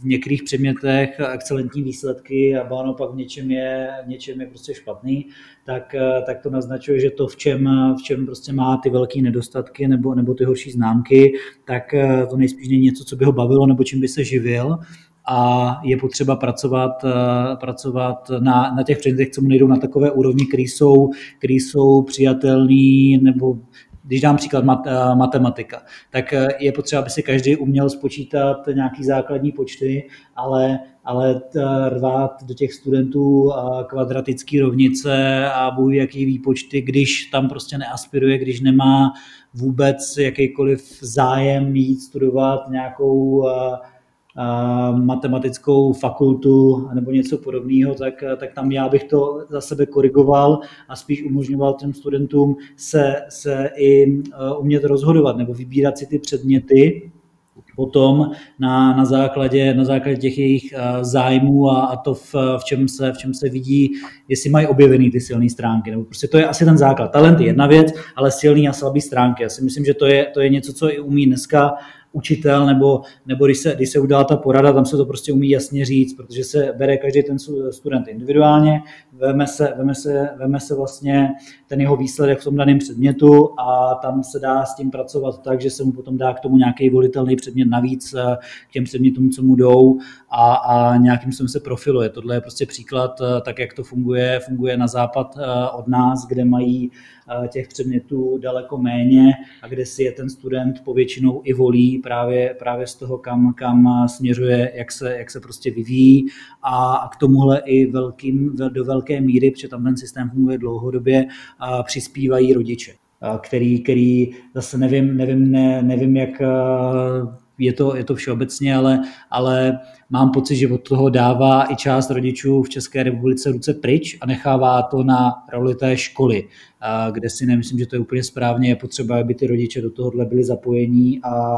v některých předmětech excelentní výsledky a báno pak v něčem je, v něčem je prostě špatný, tak, tak to naznačuje, že to, v čem, v čem prostě má ty velké nedostatky nebo, nebo ty horší známky, tak to nejspíš není něco, co by ho bavilo nebo čím by se živil. A je potřeba pracovat, pracovat na, na těch předmětech, co mu nejdou na takové úrovni, které jsou, které jsou přijatelné, nebo když dám příklad mat, matematika, tak je potřeba, aby si každý uměl spočítat nějaký základní počty, ale, ale rvát do těch studentů kvadratické rovnice a bůh jaký výpočty, když tam prostě neaspiruje, když nemá vůbec jakýkoliv zájem jít studovat nějakou matematickou fakultu nebo něco podobného, tak, tak tam já bych to za sebe korigoval a spíš umožňoval těm studentům se, se i umět rozhodovat nebo vybírat si ty předměty potom na, na, základě, na základě těch jejich zájmů a, a to, v, v, čem se, v čem se vidí, jestli mají objevený ty silné stránky. Nebo prostě to je asi ten základ. Talent je jedna věc, ale silný a slabý stránky. Já si myslím, že to je, to je něco, co i umí dneska učitel, nebo, nebo když, se, když se udala ta porada, tam se to prostě umí jasně říct, protože se bere každý ten student individuálně, veme se, veme se, veme se vlastně ten jeho výsledek v tom daném předmětu a tam se dá s tím pracovat tak, že se mu potom dá k tomu nějaký volitelný předmět navíc k těm předmětům, co mu jdou a, a nějakým způsobem se profiluje. Tohle je prostě příklad, tak jak to funguje, funguje na západ od nás, kde mají těch předmětů daleko méně a kde si je ten student povětšinou i volí právě, právě z toho, kam, kam směřuje, jak se, jak se prostě vyvíjí a k tomuhle i velkým, do velké míry, protože tam ten systém funguje dlouhodobě, přispívají rodiče, který, který zase nevím, nevím, ne, nevím jak je to, je to všeobecně, ale, ale mám pocit, že od toho dává i část rodičů v České republice ruce pryč a nechává to na roli té školy, kde si nemyslím, že to je úplně správně, je potřeba, aby ty rodiče do tohohle byli zapojení a,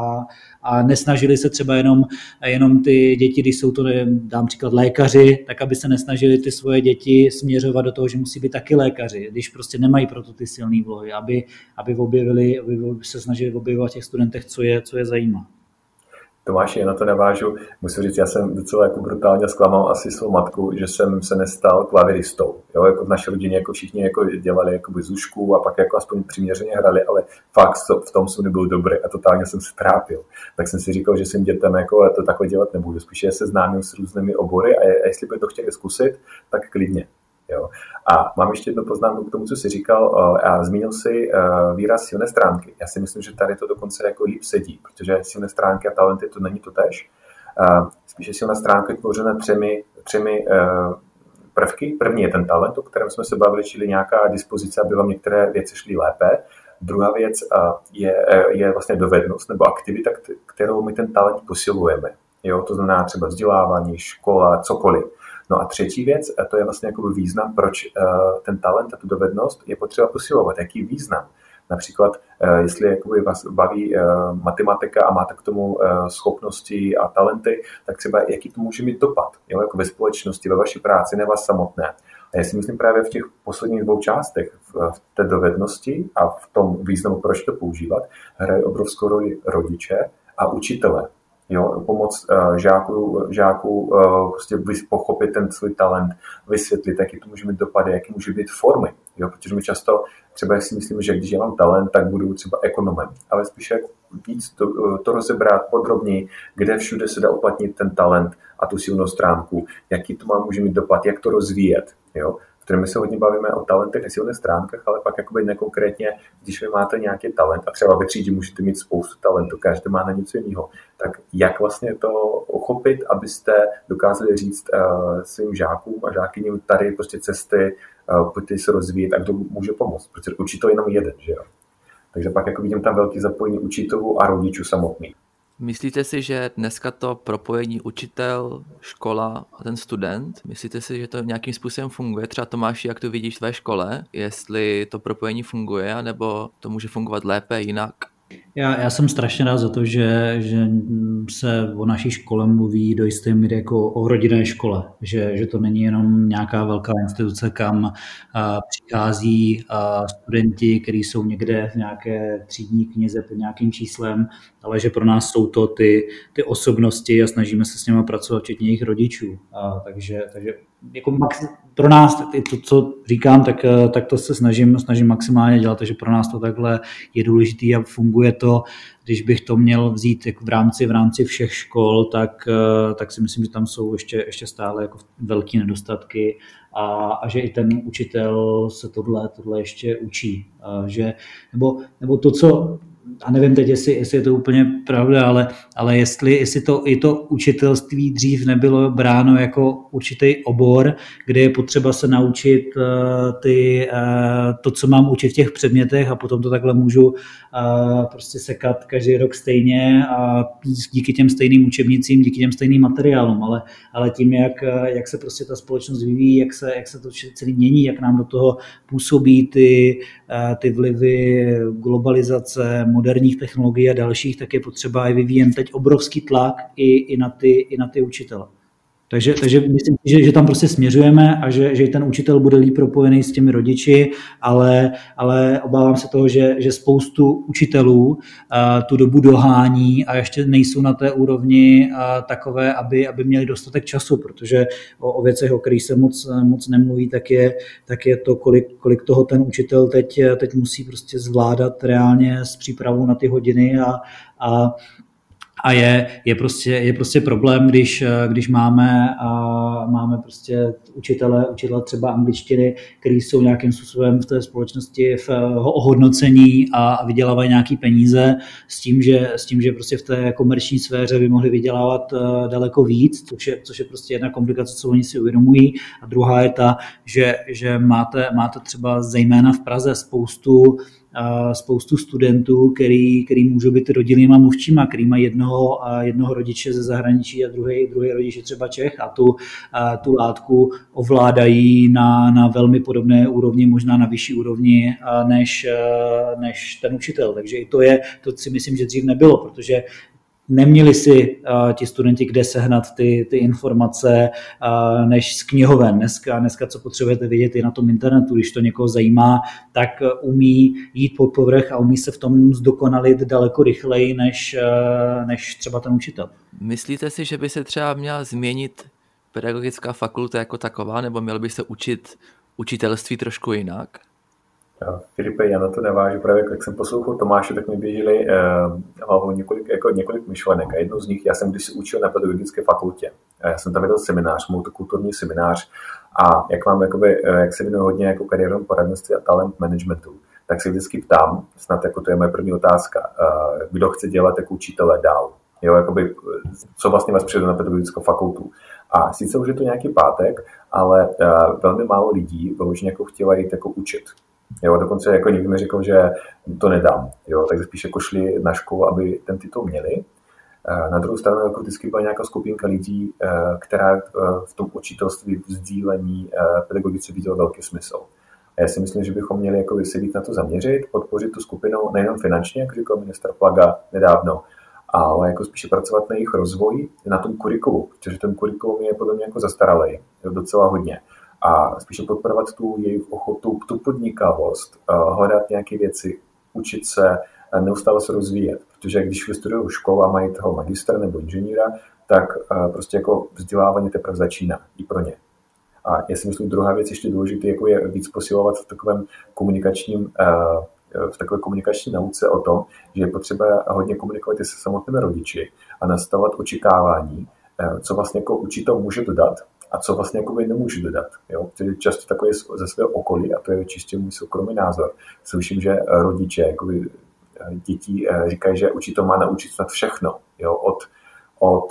a nesnažili se třeba jenom, jenom ty děti, když jsou to, nevím, dám příklad lékaři, tak aby se nesnažili ty svoje děti směřovat do toho, že musí být taky lékaři, když prostě nemají proto ty silné vlohy, aby, aby, objevili, aby se snažili objevovat těch studentech, co je, co je zajímá. Tomáši, já na to navážu. Musím říct, já jsem docela jako brutálně zklamal asi svou matku, že jsem se nestal klaviristou. Jo, jako v naší rodině jako všichni jako dělali jako zušku a pak jako aspoň přiměřeně hrali, ale fakt v tom jsem nebyl dobrý a totálně jsem se trápil. Tak jsem si říkal, že svým dětem jako to takhle dělat nebudu. Spíše se známím s různými obory a jestli by to chtěli zkusit, tak klidně. Jo. A mám ještě jednu poznámku k tomu, co jsi říkal, a zmínil jsi výraz silné stránky. Já si myslím, že tady to dokonce jako líp sedí, protože silné stránky a talenty to není totéž. Spíše silná stránka je tvořena třemi, třemi prvky. První je ten talent, o kterém jsme se bavili, čili nějaká dispozice, aby vám některé věci šly lépe. Druhá věc je, je vlastně dovednost nebo aktivita, kterou my ten talent posilujeme. Jo, to znamená třeba vzdělávání, škola, cokoliv. No a třetí věc, a to je vlastně jako význam, proč uh, ten talent a tu dovednost je potřeba posilovat, jaký význam. Například, uh, jestli vás baví uh, matematika a máte k tomu uh, schopnosti a talenty, tak třeba jaký to může mít dopad, jo? Jako ve společnosti, ve vaší práci, ne vás samotné. A já si myslím právě v těch posledních dvou částech, v, v té dovednosti a v tom významu, proč to používat, hraje obrovskou roli rodiče a učitele. Jo, pomoc žáků, žáků prostě pochopit ten svůj talent, vysvětlit, jaký to může mít dopady, jaký může být formy. Jo, protože my často, třeba já si myslím, že když já mám talent, tak budu třeba ekonomem, ale spíše víc to, to rozebrat podrobněji, kde všude se dá uplatnit ten talent a tu silnou stránku, jaký to má může mít dopad, jak to rozvíjet. Jo. My se hodně bavíme o talentech a silných stránkách, ale pak jakoby nekonkrétně, když vy máte nějaký talent a třeba ve třídě můžete mít spoustu talentů, každý má na něco jiného, tak jak vlastně to ochopit, abyste dokázali říct uh, svým žákům a žákyním tady prostě cesty, uh, pojďte se rozvíjet a kdo může pomoct, protože učitel je jenom jeden, že jo. Takže pak jako vidím tam velké zapojení učitelů a rodičů samotných. Myslíte si, že dneska to propojení učitel, škola a ten student, myslíte si, že to nějakým způsobem funguje? Třeba Tomáši, jak to vidíš v tvé škole, jestli to propojení funguje, nebo to může fungovat lépe jinak? Já, já jsem strašně rád za to, že, že se o naší škole mluví do jisté míry jako o rodinné škole, že, že to není jenom nějaká velká instituce, kam a, přichází a studenti, kteří jsou někde v nějaké třídní knize pod nějakým číslem, ale že pro nás jsou to ty, ty osobnosti a snažíme se s nimi pracovat, včetně jejich rodičů. A, takže takže jako maxi- pro nás, to, co říkám, tak, tak to se snažím, snažím maximálně dělat, takže pro nás to takhle je důležitý a funguje to. Když bych to měl vzít jako v rámci v rámci všech škol, tak, tak si myslím, že tam jsou ještě, ještě stále jako velké nedostatky a, a že i ten učitel se tohle, tohle ještě učí. A že, nebo, nebo to, co... A nevím teď, jestli, jestli je to úplně pravda, ale, ale jestli, jestli to, i to učitelství dřív nebylo bráno jako určitý obor, kde je potřeba se naučit uh, ty, uh, to, co mám učit v těch předmětech a potom to takhle můžu uh, prostě sekat každý rok stejně a díky těm stejným učebnicím, díky těm stejným materiálům, ale, ale tím, jak, jak se prostě ta společnost vyvíjí, jak se, jak se to celý mění, jak nám do toho působí ty, uh, ty vlivy globalizace, moderních technologií a dalších, tak je potřeba i vyvíjen teď obrovský tlak i, i, na, ty, i na ty učitele. Takže, takže myslím, že, že tam prostě směřujeme a že, že ten učitel bude líp propojený s těmi rodiči, ale, ale obávám se toho, že, že spoustu učitelů uh, tu dobu dohání a ještě nejsou na té úrovni uh, takové, aby, aby měli dostatek času, protože o, o věcech, o kterých se moc, moc nemluví, tak je, tak je to, kolik, kolik toho ten učitel teď, teď musí prostě zvládat reálně s přípravou na ty hodiny a, a A je, je, prostě, je prostě problém, když, když máme, a máme prostě učitele, učitele třeba angličtiny, kteří jsou nějakým způsobem v té společnosti v ohodnocení a vydělávají nějaké peníze s tím, že, s tím, že prostě v té komerční sféře by mohli vydělávat daleko víc, což je, což je prostě jedna komplikace, co oni si uvědomují. A druhá je ta, že, že máte, máte třeba zejména v Praze spoustu spoustu studentů, který, který můžou být rodilýma mluvčíma, který mají jednoho, jednoho rodiče ze zahraničí a druhý, druhý rodič je třeba Čech a tu, a tu látku ovládají na, na velmi podobné úrovni, možná na vyšší úrovni než, než ten učitel. Takže i to je, to si myslím, že dřív nebylo, protože neměli si uh, ti studenti kde sehnat ty, ty informace uh, než z knihoven. Dneska, dneska, co potřebujete vidět i na tom internetu, když to někoho zajímá, tak umí jít pod povrch a umí se v tom zdokonalit daleko rychleji než, uh, než třeba ten učitel. Myslíte si, že by se třeba měla změnit pedagogická fakulta jako taková, nebo měl by se učit učitelství trošku jinak? Filipe, já na to navážu právě, jak jsem poslouchal Tomáše, tak mi běžely hlavou eh, několik, jako několik myšlenek a jednou z nich, já jsem když se učil na pedagogické fakultě, já jsem tam vedl seminář, multikulturní seminář a jak mám, jakoby, jak se věnuju hodně jako kariérovém poradenství a talent managementu, tak se vždycky ptám, snad jako to je moje první otázka, eh, kdo chce dělat jako učitele dál, jo, jakoby, co vlastně vás přivedlo na pedagogickou fakultu. A sice už je to nějaký pátek, ale eh, velmi málo lidí vyloženě jako chtěla jít jako učit. Jo, dokonce jako nikdy mi řekl, že to nedám, jo, takže spíš jako šli na školu, aby ten titul měli. Na druhou stranu jako vždycky byla nějaká skupinka lidí, která v tom učitelství, sdílení pedagogice viděla velký smysl. A já si myslím, že bychom měli jako se víc na to zaměřit, podpořit tu skupinu nejenom finančně, jak říkal minister Plaga nedávno, ale jako spíše pracovat na jejich rozvoji, na tom kurikulu, protože ten kurikulum je podle mě jako zastaralý, jo, docela hodně. A spíše podporovat tu jejich ochotu, tu podnikavost, hledat nějaké věci, učit se, neustále se rozvíjet. Protože když vystudují školu a mají toho magistra nebo inženýra, tak prostě jako vzdělávání teprve začíná i pro ně. A já si myslím, druhá věc ještě důležitá, jako je víc posilovat v takovém komunikačním, v takové komunikační nauce o tom, že je potřeba hodně komunikovat i se samotnými rodiči a nastavovat očekávání, co vlastně jako učitel může dodat, a co vlastně jakoby nemůžu dodat. Jo? Tedy často takové ze svého okolí, a to je čistě můj soukromý názor, slyším, že rodiče jakoby dětí říkají, že učitel má naučit snad všechno. Jo? Od, od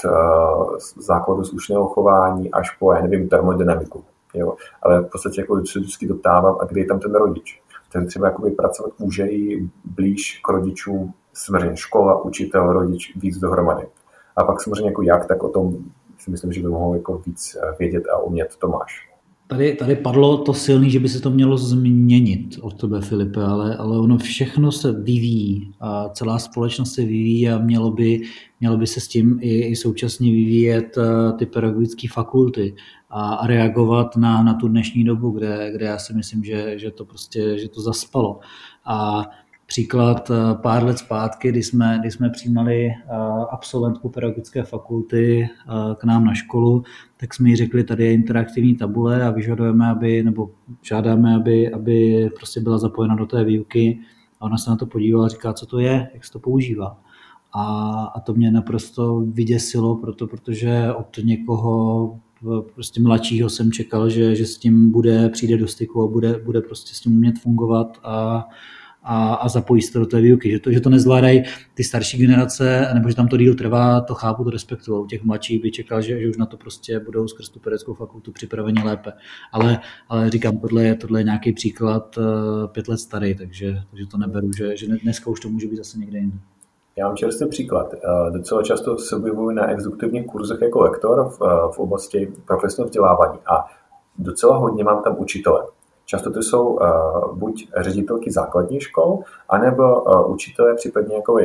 základu slušného chování až po, já nevím, termodynamiku. Jo? Ale v podstatě jako se vždycky doptávám, a kde je tam ten rodič. Takže třeba jakoby pracovat může i blíž k rodičům, samozřejmě škola, učitel, rodič, víc dohromady. A pak samozřejmě jako jak, tak o tom si myslím, že by mohl jako víc vědět a umět Tomáš. Tady, tady padlo to silný, že by se to mělo změnit od tebe, Filipe, ale, ale ono všechno se vyvíjí a celá společnost se vyvíjí a mělo by, mělo by se s tím i, i současně vyvíjet ty pedagogické fakulty a, a reagovat na, na tu dnešní dobu, kde, kde já si myslím, že, že to prostě že to zaspalo. A příklad pár let zpátky, kdy jsme, kdy jsme přijímali absolventku pedagogické fakulty k nám na školu, tak jsme jí řekli, tady je interaktivní tabule a vyžadujeme, aby, nebo žádáme, aby, aby prostě byla zapojena do té výuky. A ona se na to podívala a říká, co to je, jak se to používá. A, a to mě naprosto vyděsilo, proto, protože od někoho prostě mladšího jsem čekal, že, že s tím bude, přijde do styku a bude, bude prostě s tím umět fungovat a a, a zapojí se to do té výuky. Že to, že to nezvládají ty starší generace, nebo že tam to díl trvá, to chápu, to respektuju. U těch mladších by čekal, že, že už na to prostě budou skrz tu pedagogickou fakultu připraveni lépe. Ale, ale říkám, tohle je, tohle je nějaký příklad uh, pět let starý, takže, takže to neberu, že, že dneska už to může být zase někde jinde. Já mám čerstvý příklad. Docela často se objevuji na exekutivních kurzech jako lektor v, v oblasti profesního vzdělávání a docela hodně mám tam učitele. Často to jsou uh, buď ředitelky základních škol, anebo uh, učitelé, případně jako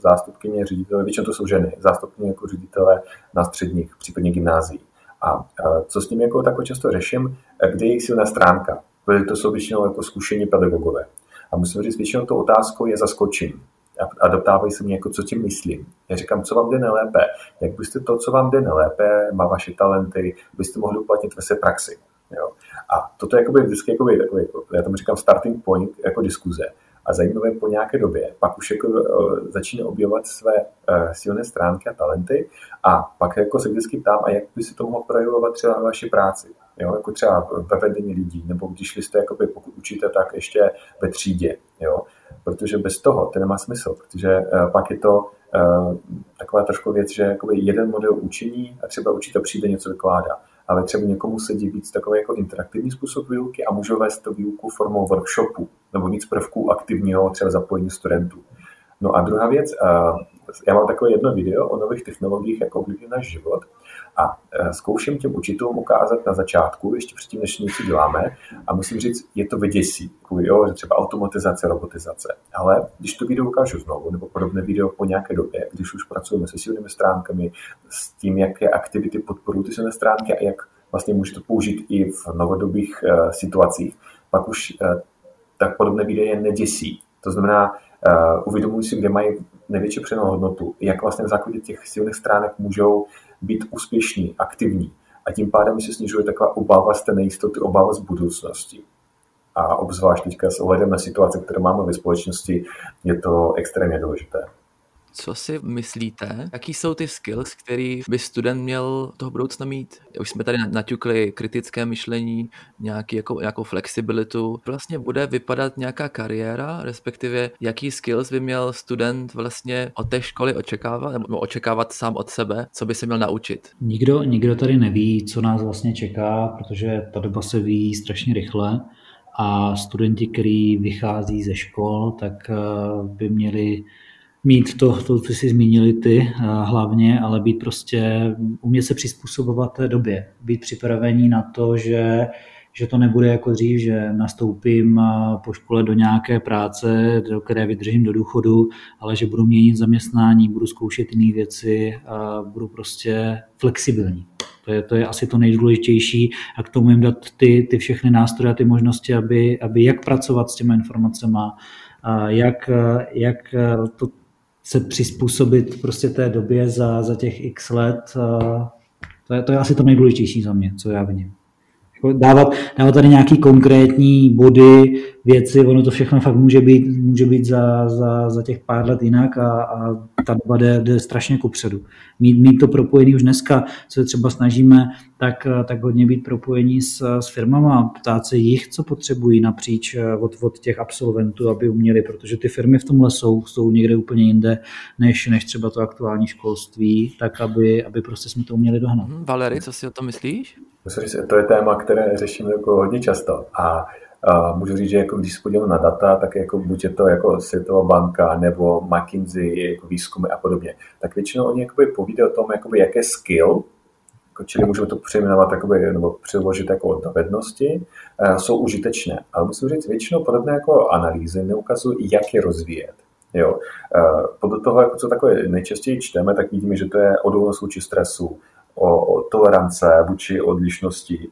zástupkyně ředitele, většinou to jsou ženy, zástupkyně jako ředitele na středních, případně gymnázií. A uh, co s nimi jako tak často řeším, kde je jejich silná stránka, protože to jsou většinou jako zkušení pedagogové. A musím říct, většinou to otázkou je zaskočím. A doptávají se mě, jako, co tím myslím. Já říkám, co vám jde nejlépe, jak byste to, co vám jde nejlépe, má vaše talenty, byste mohli uplatnit ve své praxi. Jo. A toto je jakoby vždycky, jakoby, jakoby, já tomu říkám starting point jako diskuze. A zajímavé po nějaké době, pak už jako, začíná objevovat své uh, silné stránky a talenty a pak jako se vždycky ptám, a jak by se to mohlo projevovat třeba na vaší práci. Jo? Jako třeba ve vedení lidí, nebo když jste, jakoby, pokud učíte, tak ještě ve třídě. Jo? Protože bez toho to nemá smysl, protože uh, pak je to uh, taková trošku věc, že jakoby, jeden model učení a třeba učitel přijde něco vykládá. Ale třeba někomu sedí víc takový jako interaktivní způsob výuky a může vést to výuku formou workshopu nebo víc prvků aktivního třeba zapojení studentů. No a druhá věc, já mám takové jedno video o nových technologiích, jak ovlivňují náš život a zkouším těm učitelům ukázat na začátku, ještě předtím, než něco děláme a musím říct, je to vyděsí, jo, že třeba automatizace, robotizace, ale když to video ukážu znovu, nebo podobné video po nějaké době, když už pracujeme se silnými stránkami, s tím, jaké aktivity podporují ty silné stránky a jak vlastně můžete použít i v novodobých uh, situacích, pak už uh, tak podobné video je neděsí. To znamená, Uh, uvědomují si, kde mají největší přenou hodnotu, jak vlastně v základě těch silných stránek můžou být úspěšní, aktivní. A tím pádem se snižuje taková obava z té nejistoty, obava z budoucnosti. A obzvlášť teďka s ohledem na situace, které máme ve společnosti, je to extrémně důležité. Co si myslíte, jaký jsou ty skills, který by student měl toho budoucna mít? Už jsme tady naťukli kritické myšlení, nějaký, jako, nějakou flexibilitu. Vlastně bude vypadat nějaká kariéra, respektive jaký skills by měl student vlastně od té školy očekávat, nebo očekávat sám od sebe, co by se měl naučit? Nikdo, nikdo tady neví, co nás vlastně čeká, protože ta doba se vyvíjí strašně rychle a studenti, kteří vychází ze škol, tak by měli mít to, to, co jsi zmínili ty hlavně, ale být prostě, umět se přizpůsobovat té době. Být připravení na to, že, že to nebude jako dřív, že nastoupím po škole do nějaké práce, do které vydržím do důchodu, ale že budu měnit zaměstnání, budu zkoušet jiné věci, a budu prostě flexibilní. To je, to je asi to nejdůležitější a k tomu jim dát ty, ty všechny nástroje a ty možnosti, aby, aby jak pracovat s těma informacema, a jak, jak to se přizpůsobit prostě té době za, za těch x let, to je, to je asi to nejdůležitější za mě, co já vidím. Dávat, dávat tady nějaký konkrétní body, věci, ono to všechno fakt může být, může být za, za, za těch pár let jinak a, a ta doba jde, jde strašně kupředu. Mít, mít to propojený už dneska, co se třeba snažíme, tak, tak hodně být propojení s, s firmama, ptát se jich, co potřebují napříč od, od těch absolventů, aby uměli, protože ty firmy v tomhle jsou, jsou někde úplně jinde, než, než třeba to aktuální školství, tak aby, aby prostě jsme to uměli dohnat. Hmm, Valery, co si o tom myslíš? To je téma, které řešíme jako hodně často a, a můžu říct, že jako když se podívám na data, tak jako buď je to jako Světová banka nebo McKinsey, jako výzkumy a podobně, tak většinou oni jakoby povídají o tom, jakoby, jaké skill čili můžeme to přejmenovat jakoby, nebo přiložit jako dovednosti, jsou užitečné. Ale musím říct, většinou podobné jako analýzy neukazují, jak je rozvíjet. Jo. Podle toho, jako co takové nejčastěji čteme, tak vidíme, že to je odolnost vůči stresu, o, o tolerance vůči odlišnosti,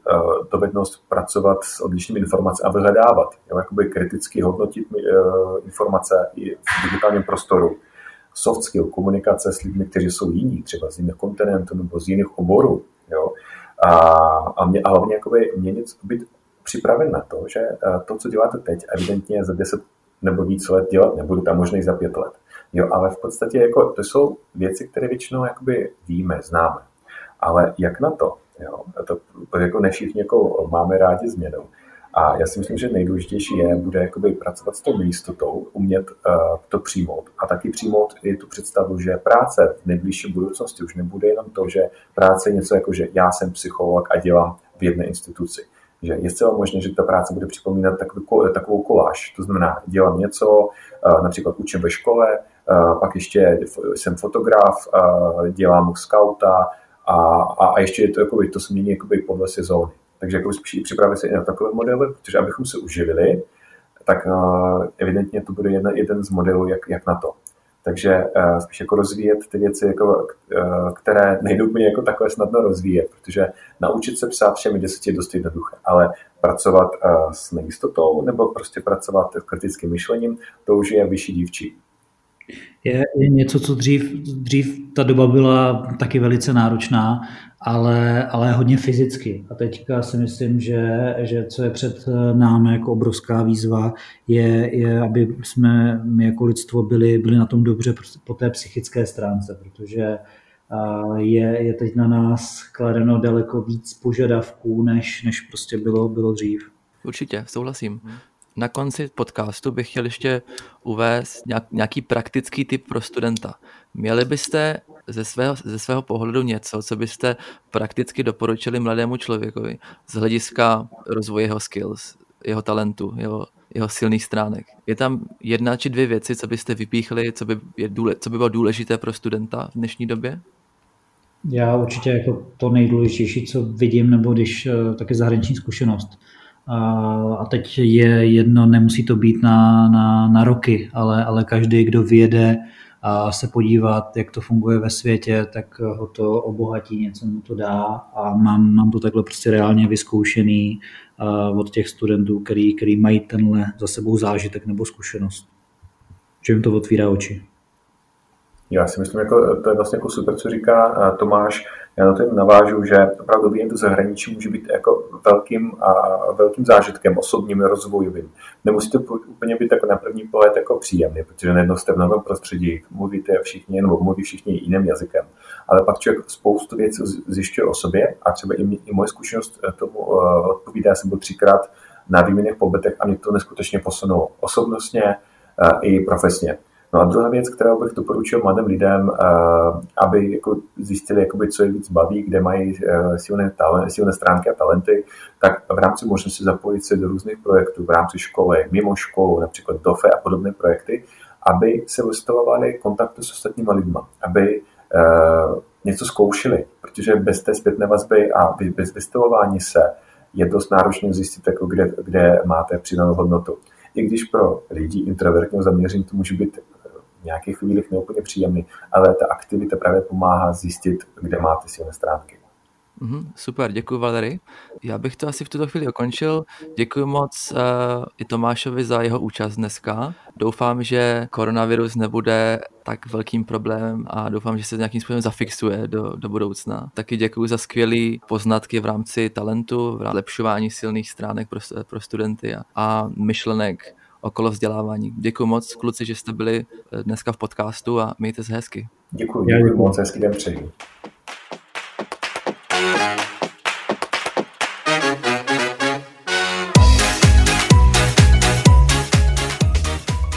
dovednost pracovat s odlišnými informacemi a vyhledávat, jo, jakoby kriticky hodnotit informace i v digitálním prostoru. Soft skill, komunikace s lidmi, kteří jsou jiní, třeba z jiných kontinentů nebo z jiných oborů. Jo? A, a, mě, a hlavně jakoby měnit, být připraven na to, že to, co děláte teď, evidentně za deset nebo víc let dělat nebudu, tam možná i za pět let. Jo? Ale v podstatě jako, to jsou věci, které většinou jakoby víme, známe. Ale jak na to? Jo? To jako ne všichni jako máme rádi změnu. A já si myslím, že nejdůležitější je, bude jakoby pracovat s tou nejistotou, umět uh, to přijmout. A taky přijmout i tu představu, že práce v nejbližší budoucnosti už nebude jenom to, že práce je něco jako, že já jsem psycholog a dělám v jedné instituci. Že je zcela možné, že ta práce bude připomínat takovou, takovou koláž. To znamená, dělám něco, uh, například učím ve škole, uh, pak ještě jsem fotograf, uh, dělám skauta a, a, a ještě je to, jakoby, to se mění jakoby podle sezóny. Takže jako spíš připravit se i na takové modely, protože abychom se uživili, tak uh, evidentně to bude jedna, jeden z modelů, jak, jak na to. Takže uh, spíš jako rozvíjet ty věci, jako, uh, které nejdou mě jako takové snadno rozvíjet, protože naučit se psát všemi deseti je dost jednoduché, ale pracovat uh, s nejistotou nebo prostě pracovat kritickým myšlením, to už je vyšší dívčí. Je, je něco, co dřív, dřív ta doba byla taky velice náročná, ale, ale hodně fyzicky. A teďka si myslím, že, že co je před námi jako obrovská výzva, je, je aby jsme my jako lidstvo byli, byli na tom dobře po té psychické stránce, protože je, je teď na nás kladeno daleko víc požadavků, než, než prostě bylo, bylo dřív. Určitě, souhlasím. Na konci podcastu bych chtěl ještě uvést nějaký praktický tip pro studenta. Měli byste ze svého, ze svého pohledu něco, co byste prakticky doporučili mladému člověkovi z hlediska rozvoje jeho skills, jeho talentu, jeho, jeho silných stránek? Je tam jedna či dvě věci, co byste vypíchli, co by, je důle, co by bylo důležité pro studenta v dnešní době? Já určitě jako to nejdůležitější, co vidím, nebo když taky zahraniční zkušenost. A teď je jedno, nemusí to být na, na, na roky, ale, ale každý, kdo vyjede a se podívat, jak to funguje ve světě, tak ho to obohatí, něco mu to dá a mám, mám to takhle prostě reálně vyzkoušený od těch studentů, který, který mají tenhle za sebou zážitek nebo zkušenost. Že jim to otvírá oči. Já si myslím, jako, to je vlastně jako super, co říká Tomáš. Já na to navážu, že opravdu výjezd do zahraničí může být jako velkým, a velkým zážitkem, osobním rozvojovým. Nemusí to úplně být jako na první pohled jako příjemný, protože najednou jste v novém prostředí, mluvíte všichni, nebo mluví všichni jiným jazykem. Ale pak člověk spoustu věcí zjišťuje o sobě a třeba i, mě, i moje zkušenost tomu odpovídá, jsem byl třikrát na výměnných pobytech a mě to neskutečně posunulo osobnostně i profesně. No a druhá věc, kterou bych doporučil mladým lidem, aby jako zjistili, jakoby, co je víc baví, kde mají silné, talent, silné stránky a talenty, tak v rámci možnosti zapojit se do různých projektů v rámci školy, mimo školu, například DOFE a podobné projekty, aby se vystavovali kontakty s ostatními lidmi, aby něco zkoušeli, protože bez té zpětné vazby a bez vystavování se je dost náročné zjistit, jako kde, kde máte přidanou hodnotu. I když pro lidi introvertního zaměření to může být v nějakých chvílích neúplně příjemný, ale ta aktivita právě pomáhá zjistit, kde máte silné stránky. Mm, super, děkuji Valery. Já bych to asi v tuto chvíli ukončil. Děkuji moc uh, i Tomášovi za jeho účast dneska. Doufám, že koronavirus nebude tak velkým problémem a doufám, že se nějakým způsobem zafixuje do, do budoucna. Taky děkuji za skvělý poznatky v rámci talentu, v rámci zlepšování silných stránek pro, pro studenty a, a myšlenek okolo vzdělávání. Děkuji moc, kluci, že jste byli dneska v podcastu a mějte se hezky. Děkuji, děkuji moc, hezký den přeji.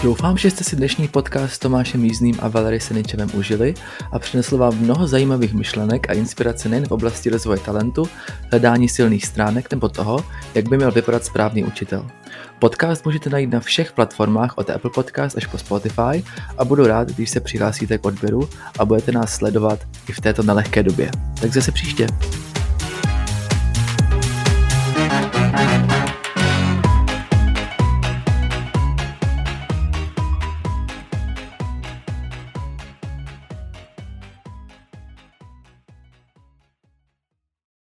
Doufám, že jste si dnešní podcast s Tomášem Jízným a Valery Seničevem užili a přinesl vám mnoho zajímavých myšlenek a inspirace nejen v oblasti rozvoje talentu, hledání silných stránek nebo toho, jak by měl vypadat správný učitel. Podcast můžete najít na všech platformách od Apple Podcast až po Spotify a budu rád, když se přihlásíte k odběru a budete nás sledovat i v této nelehké době. Tak zase příště.